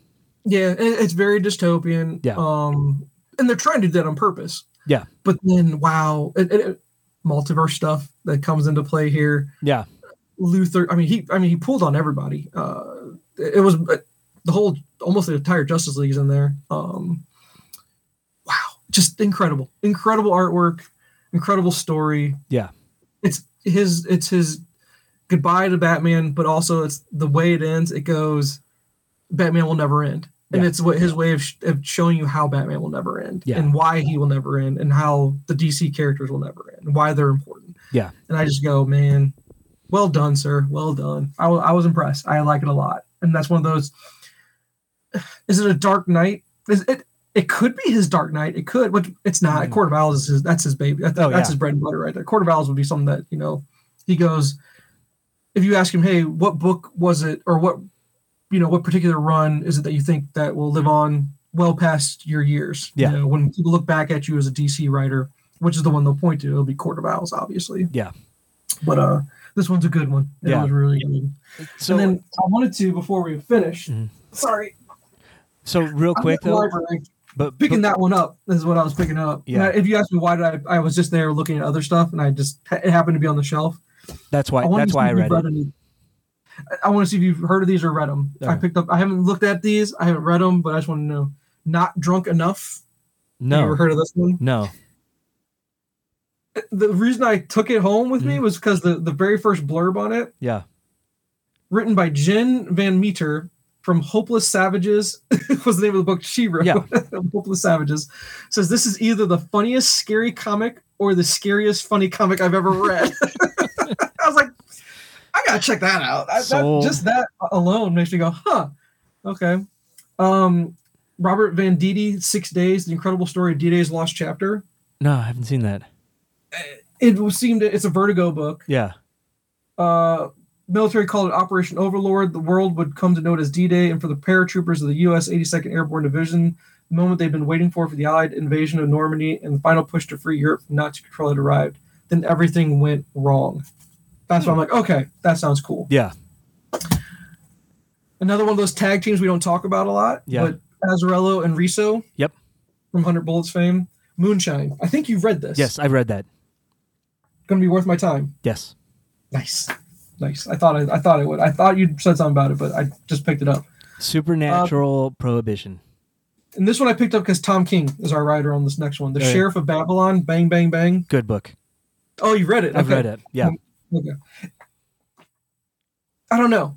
yeah, it's very dystopian. Yeah, and they're trying to do that on purpose. Yeah. But then, wow, multiverse stuff that comes into play here. Yeah. Luthor, he pulled on everybody. It was the whole, almost the entire Justice League is in there. Wow. Just incredible. Incredible artwork. Incredible story. Yeah. It's his goodbye to Batman, but also it's the way it ends. It goes, Batman will never end. And it's what his way of showing you how Batman will never end and why he will never end and how the DC characters will never end and why they're important. Yeah. And I just go, man, well done, sir. Well done. I was impressed. I like it a lot. And that's one of those. Is it a Dark Knight? It could be his Dark Knight. It could, but it's not. Mm-hmm. Court of Owls is that's his baby. That's his bread and butter right there. Court of Owls would be something that, he goes, if you ask him, hey, what book was it or what particular run is it that you think that will live on well past your years? Yeah. When people look back at you as a DC writer, which is the one they'll point to, it'll be Court of Owls, obviously. Yeah. But this one's a good one. It was really good. So, and then I wanted to, before we finish, sorry. So real quick, though. But picking that one up is what I was picking up. Yeah. If you ask me why did I was just there looking at other stuff and I just, it happened to be on the shelf. That's why I read it. I want to see if you've heard of these or read them. Okay. I haven't looked at these. I haven't read them, but I just want to know. Not Drunk Enough. No. Have you ever heard of this one? No. The reason I took it home with me was because the very first blurb on it. Yeah. Written by Jen Van Meter from Hopeless Savages was the name of the book she wrote. Yeah. Hopeless Savages. Says this is either the funniest scary comic or the scariest funny comic I've ever read. I was like, I gotta check that out. Just that alone makes me go, huh? Okay. Robert Van Didi, 6 Days: The Incredible Story of D-Day's Lost Chapter. No, I haven't seen that. It's a Vertigo book. Yeah. military called it Operation Overlord. The world would come to know it as D-Day, and for the paratroopers of the U.S. 82nd Airborne Division, the moment they've been waiting for the Allied invasion of Normandy and the final push to free Europe from Nazi control had arrived. Then everything went wrong. That's why I'm like, okay, that sounds cool. Yeah. Another one of those tag teams we don't talk about a lot, but Azzarello and Riso. Yep. From 100 Bullets fame. Moonshine. I think you've read this. Yes, I've read that. Going to be worth my time. Yes. Nice. I thought it would. I thought you said something about it, but I just picked it up. Supernatural Prohibition. And this one I picked up because Tom King is our writer on this next one. The Sheriff of Babylon, Bang, Bang, Bang. Good book. Oh, you read it? I've read it, yeah. Okay. I don't know.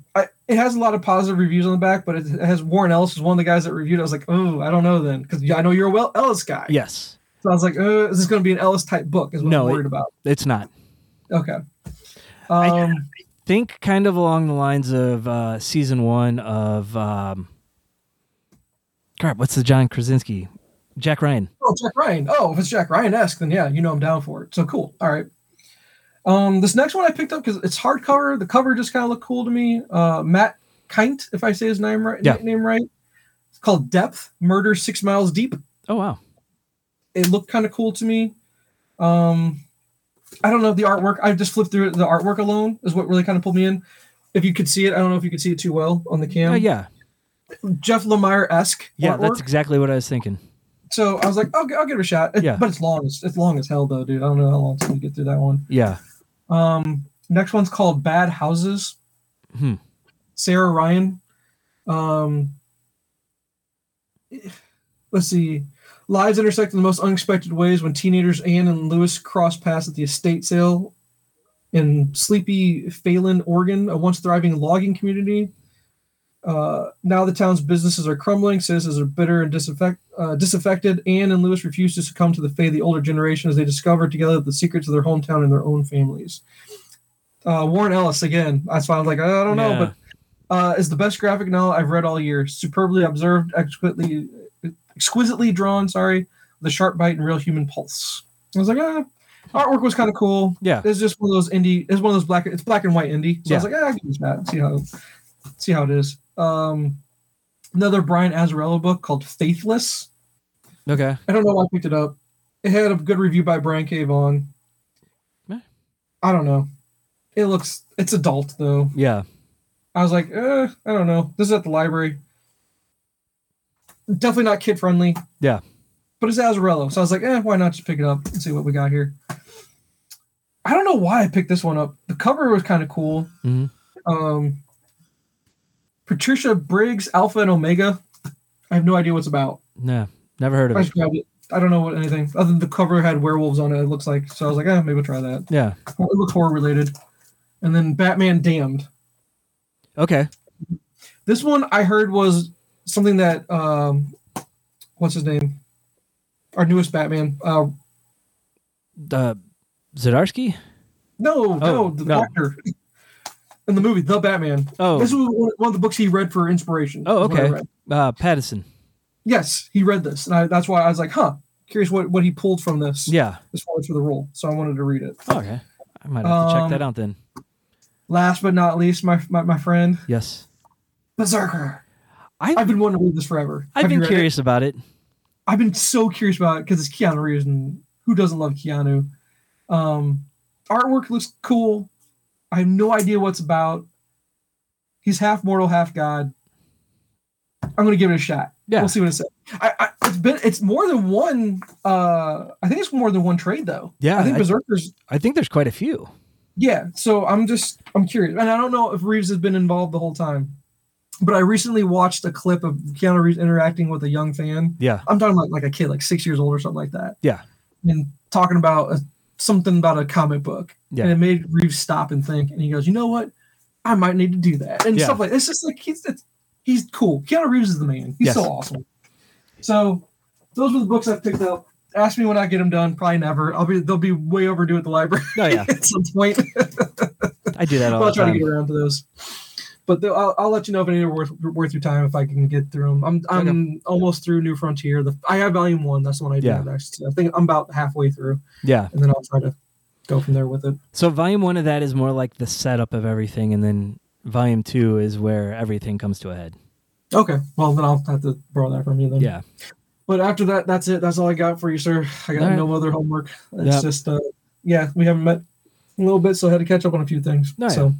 It has a lot of positive reviews on the back, but it has Warren Ellis as one of the guys that reviewed it. I was like, oh, I don't know then, because I know you're a Ellis guy. Yes. So I was like, is this going to be an Ellis-type book is what I'm worried about. It's not. Okay. I think kind of along the lines of season one of... crap, what's the John Krasinski? Jack Ryan. Oh, Jack Ryan. Oh, if it's Jack Ryan-esque, then yeah, you know I'm down for it. So cool. All right. This next one I picked up because it's hardcover. The cover just kind of looked cool to me. Matt Kint, if I say his name right. Yeah. Name right. It's called Depth, Murder 6 Miles Deep. Oh, wow. It looked kind of cool to me. I don't know the artwork. I just flipped through it. The artwork alone is what really kind of pulled me in. If you could see it, I don't know if you could see it too well on the cam. Yeah. Jeff Lemire-esque. Yeah, artwork. That's exactly what I was thinking. So I was like, okay, I'll give it a shot. But it's long. It's long as hell, though, dude. I don't know how long it's going to get through that one. Yeah. Next one's called Bad Houses. Sarah Ryan. Let's see. Lives intersect in the most unexpected ways when teenagers Anne and Lewis cross paths at the estate sale in sleepy Phelan, Oregon, a once thriving logging community. Now the town's businesses are crumbling, citizens are bitter and disaffected. Anne and Lewis refuse to succumb to the fate of the older generation as they discover together the secrets of their hometown and their own families. Warren Ellis, again, that's why I was like, I don't know, but is the best graphic novel I've read all year. Superbly observed, exquisitely drawn, the sharp bite and real human pulse. I was like, artwork was kind of cool. Yeah. It's just one of those indie, it's one of those it's black and white indie. So I was like, I'll give this that, see how it is. Another Brian Azzarello book called Faithless. Okay. I don't know why I picked it up. It had a good review by Brian K. Vaughan. I don't know. It's adult though. Yeah. I was like, I don't know. This is at the library. Definitely not kid friendly. Yeah. But it's Azzarello. So I was like, why not just pick it up and see what we got here? I don't know why I picked this one up. The cover was kind of cool. Mm-hmm. Patricia Briggs, Alpha and Omega. I have no idea what it's about. No, never heard of it. I don't know what anything. Other than the cover had werewolves on it, it looks like. So I was like, maybe we'll try that. Yeah. It looks horror related. And then Batman Damned. Okay. This one I heard was something that, what's his name? Our newest Batman. Zdarsky? No, the actor. In the movie, The Batman. Oh. This was one of the books he read for inspiration. Oh, okay. Pattinson. Yes, he read this. And that's why I was like, curious what he pulled from this. Yeah. As far as for the role. So I wanted to read it. Okay. I might have to check that out then. Last but not least, my friend. Yes. Berserker. I've been wanting to read this forever. I've been curious about it. I've been so curious about it because it's Keanu Reeves and who doesn't love Keanu? Artwork looks cool. I have no idea what it's about. He's half mortal, half god. I'm going to give it a shot. Yeah. We'll see what it says. It's more than one. I think it's more than one trade though. Yeah. I think Berserkers. I think there's quite a few. Yeah. So I'm curious. And I don't know if Reeves has been involved the whole time, but I recently watched a clip of Keanu Reeves interacting with a young fan. Yeah. I'm talking about like a kid, like 6 years old or something like that. Yeah. And talking about something about a comic book. Yeah. And it made Reeves stop and think. And he goes, you know what? I might need to do that. And stuff like that. It's just like, he's cool. Keanu Reeves is the man. He's so awesome. So those were the books I've picked up. Ask me when I get them done. Probably never. They'll be way overdue at the library at some point. I do that all the time. I'll try to get around to those. But I'll let you know if any are worth your time if I can get through them. I'm almost through New Frontier. I have Volume 1. That's the one I do have access to. I think I'm about halfway through. Yeah. And then I'll try to go from there with it. So volume one of that is more like the setup of everything, and then volume two is where everything comes to a head. Okay, well then I'll have to borrow that from you then. Yeah. But after that, that's it. That's all I got for you, sir. I got no other homework. It's just, we haven't met in a little bit, so I had to catch up on a few things. Right. So,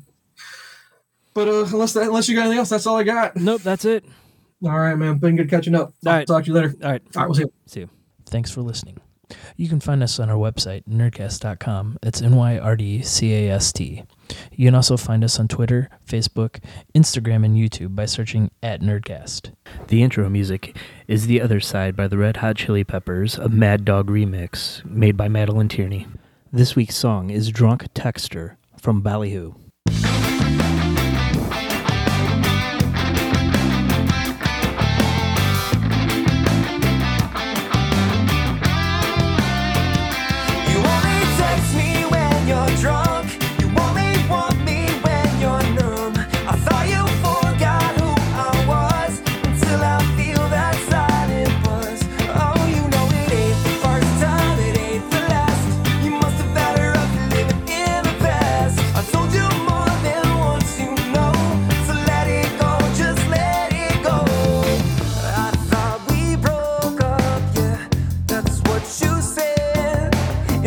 but unless you got anything else, that's all I got. Nope, that's it. All right, man. Been good catching up. All right. Talk to you later. All right, we'll see you. See you. Thanks for listening. You can find us on our website, nerdcast.com. It's NYRDCAST. You can also find us on Twitter, Facebook, Instagram, and YouTube by searching @Nerdcast. The intro music is The Other Side by the Red Hot Chili Peppers, a Mad Dog remix made by Madeline Tierney. This week's song is Drunk Texter from Ballyhoo.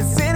It's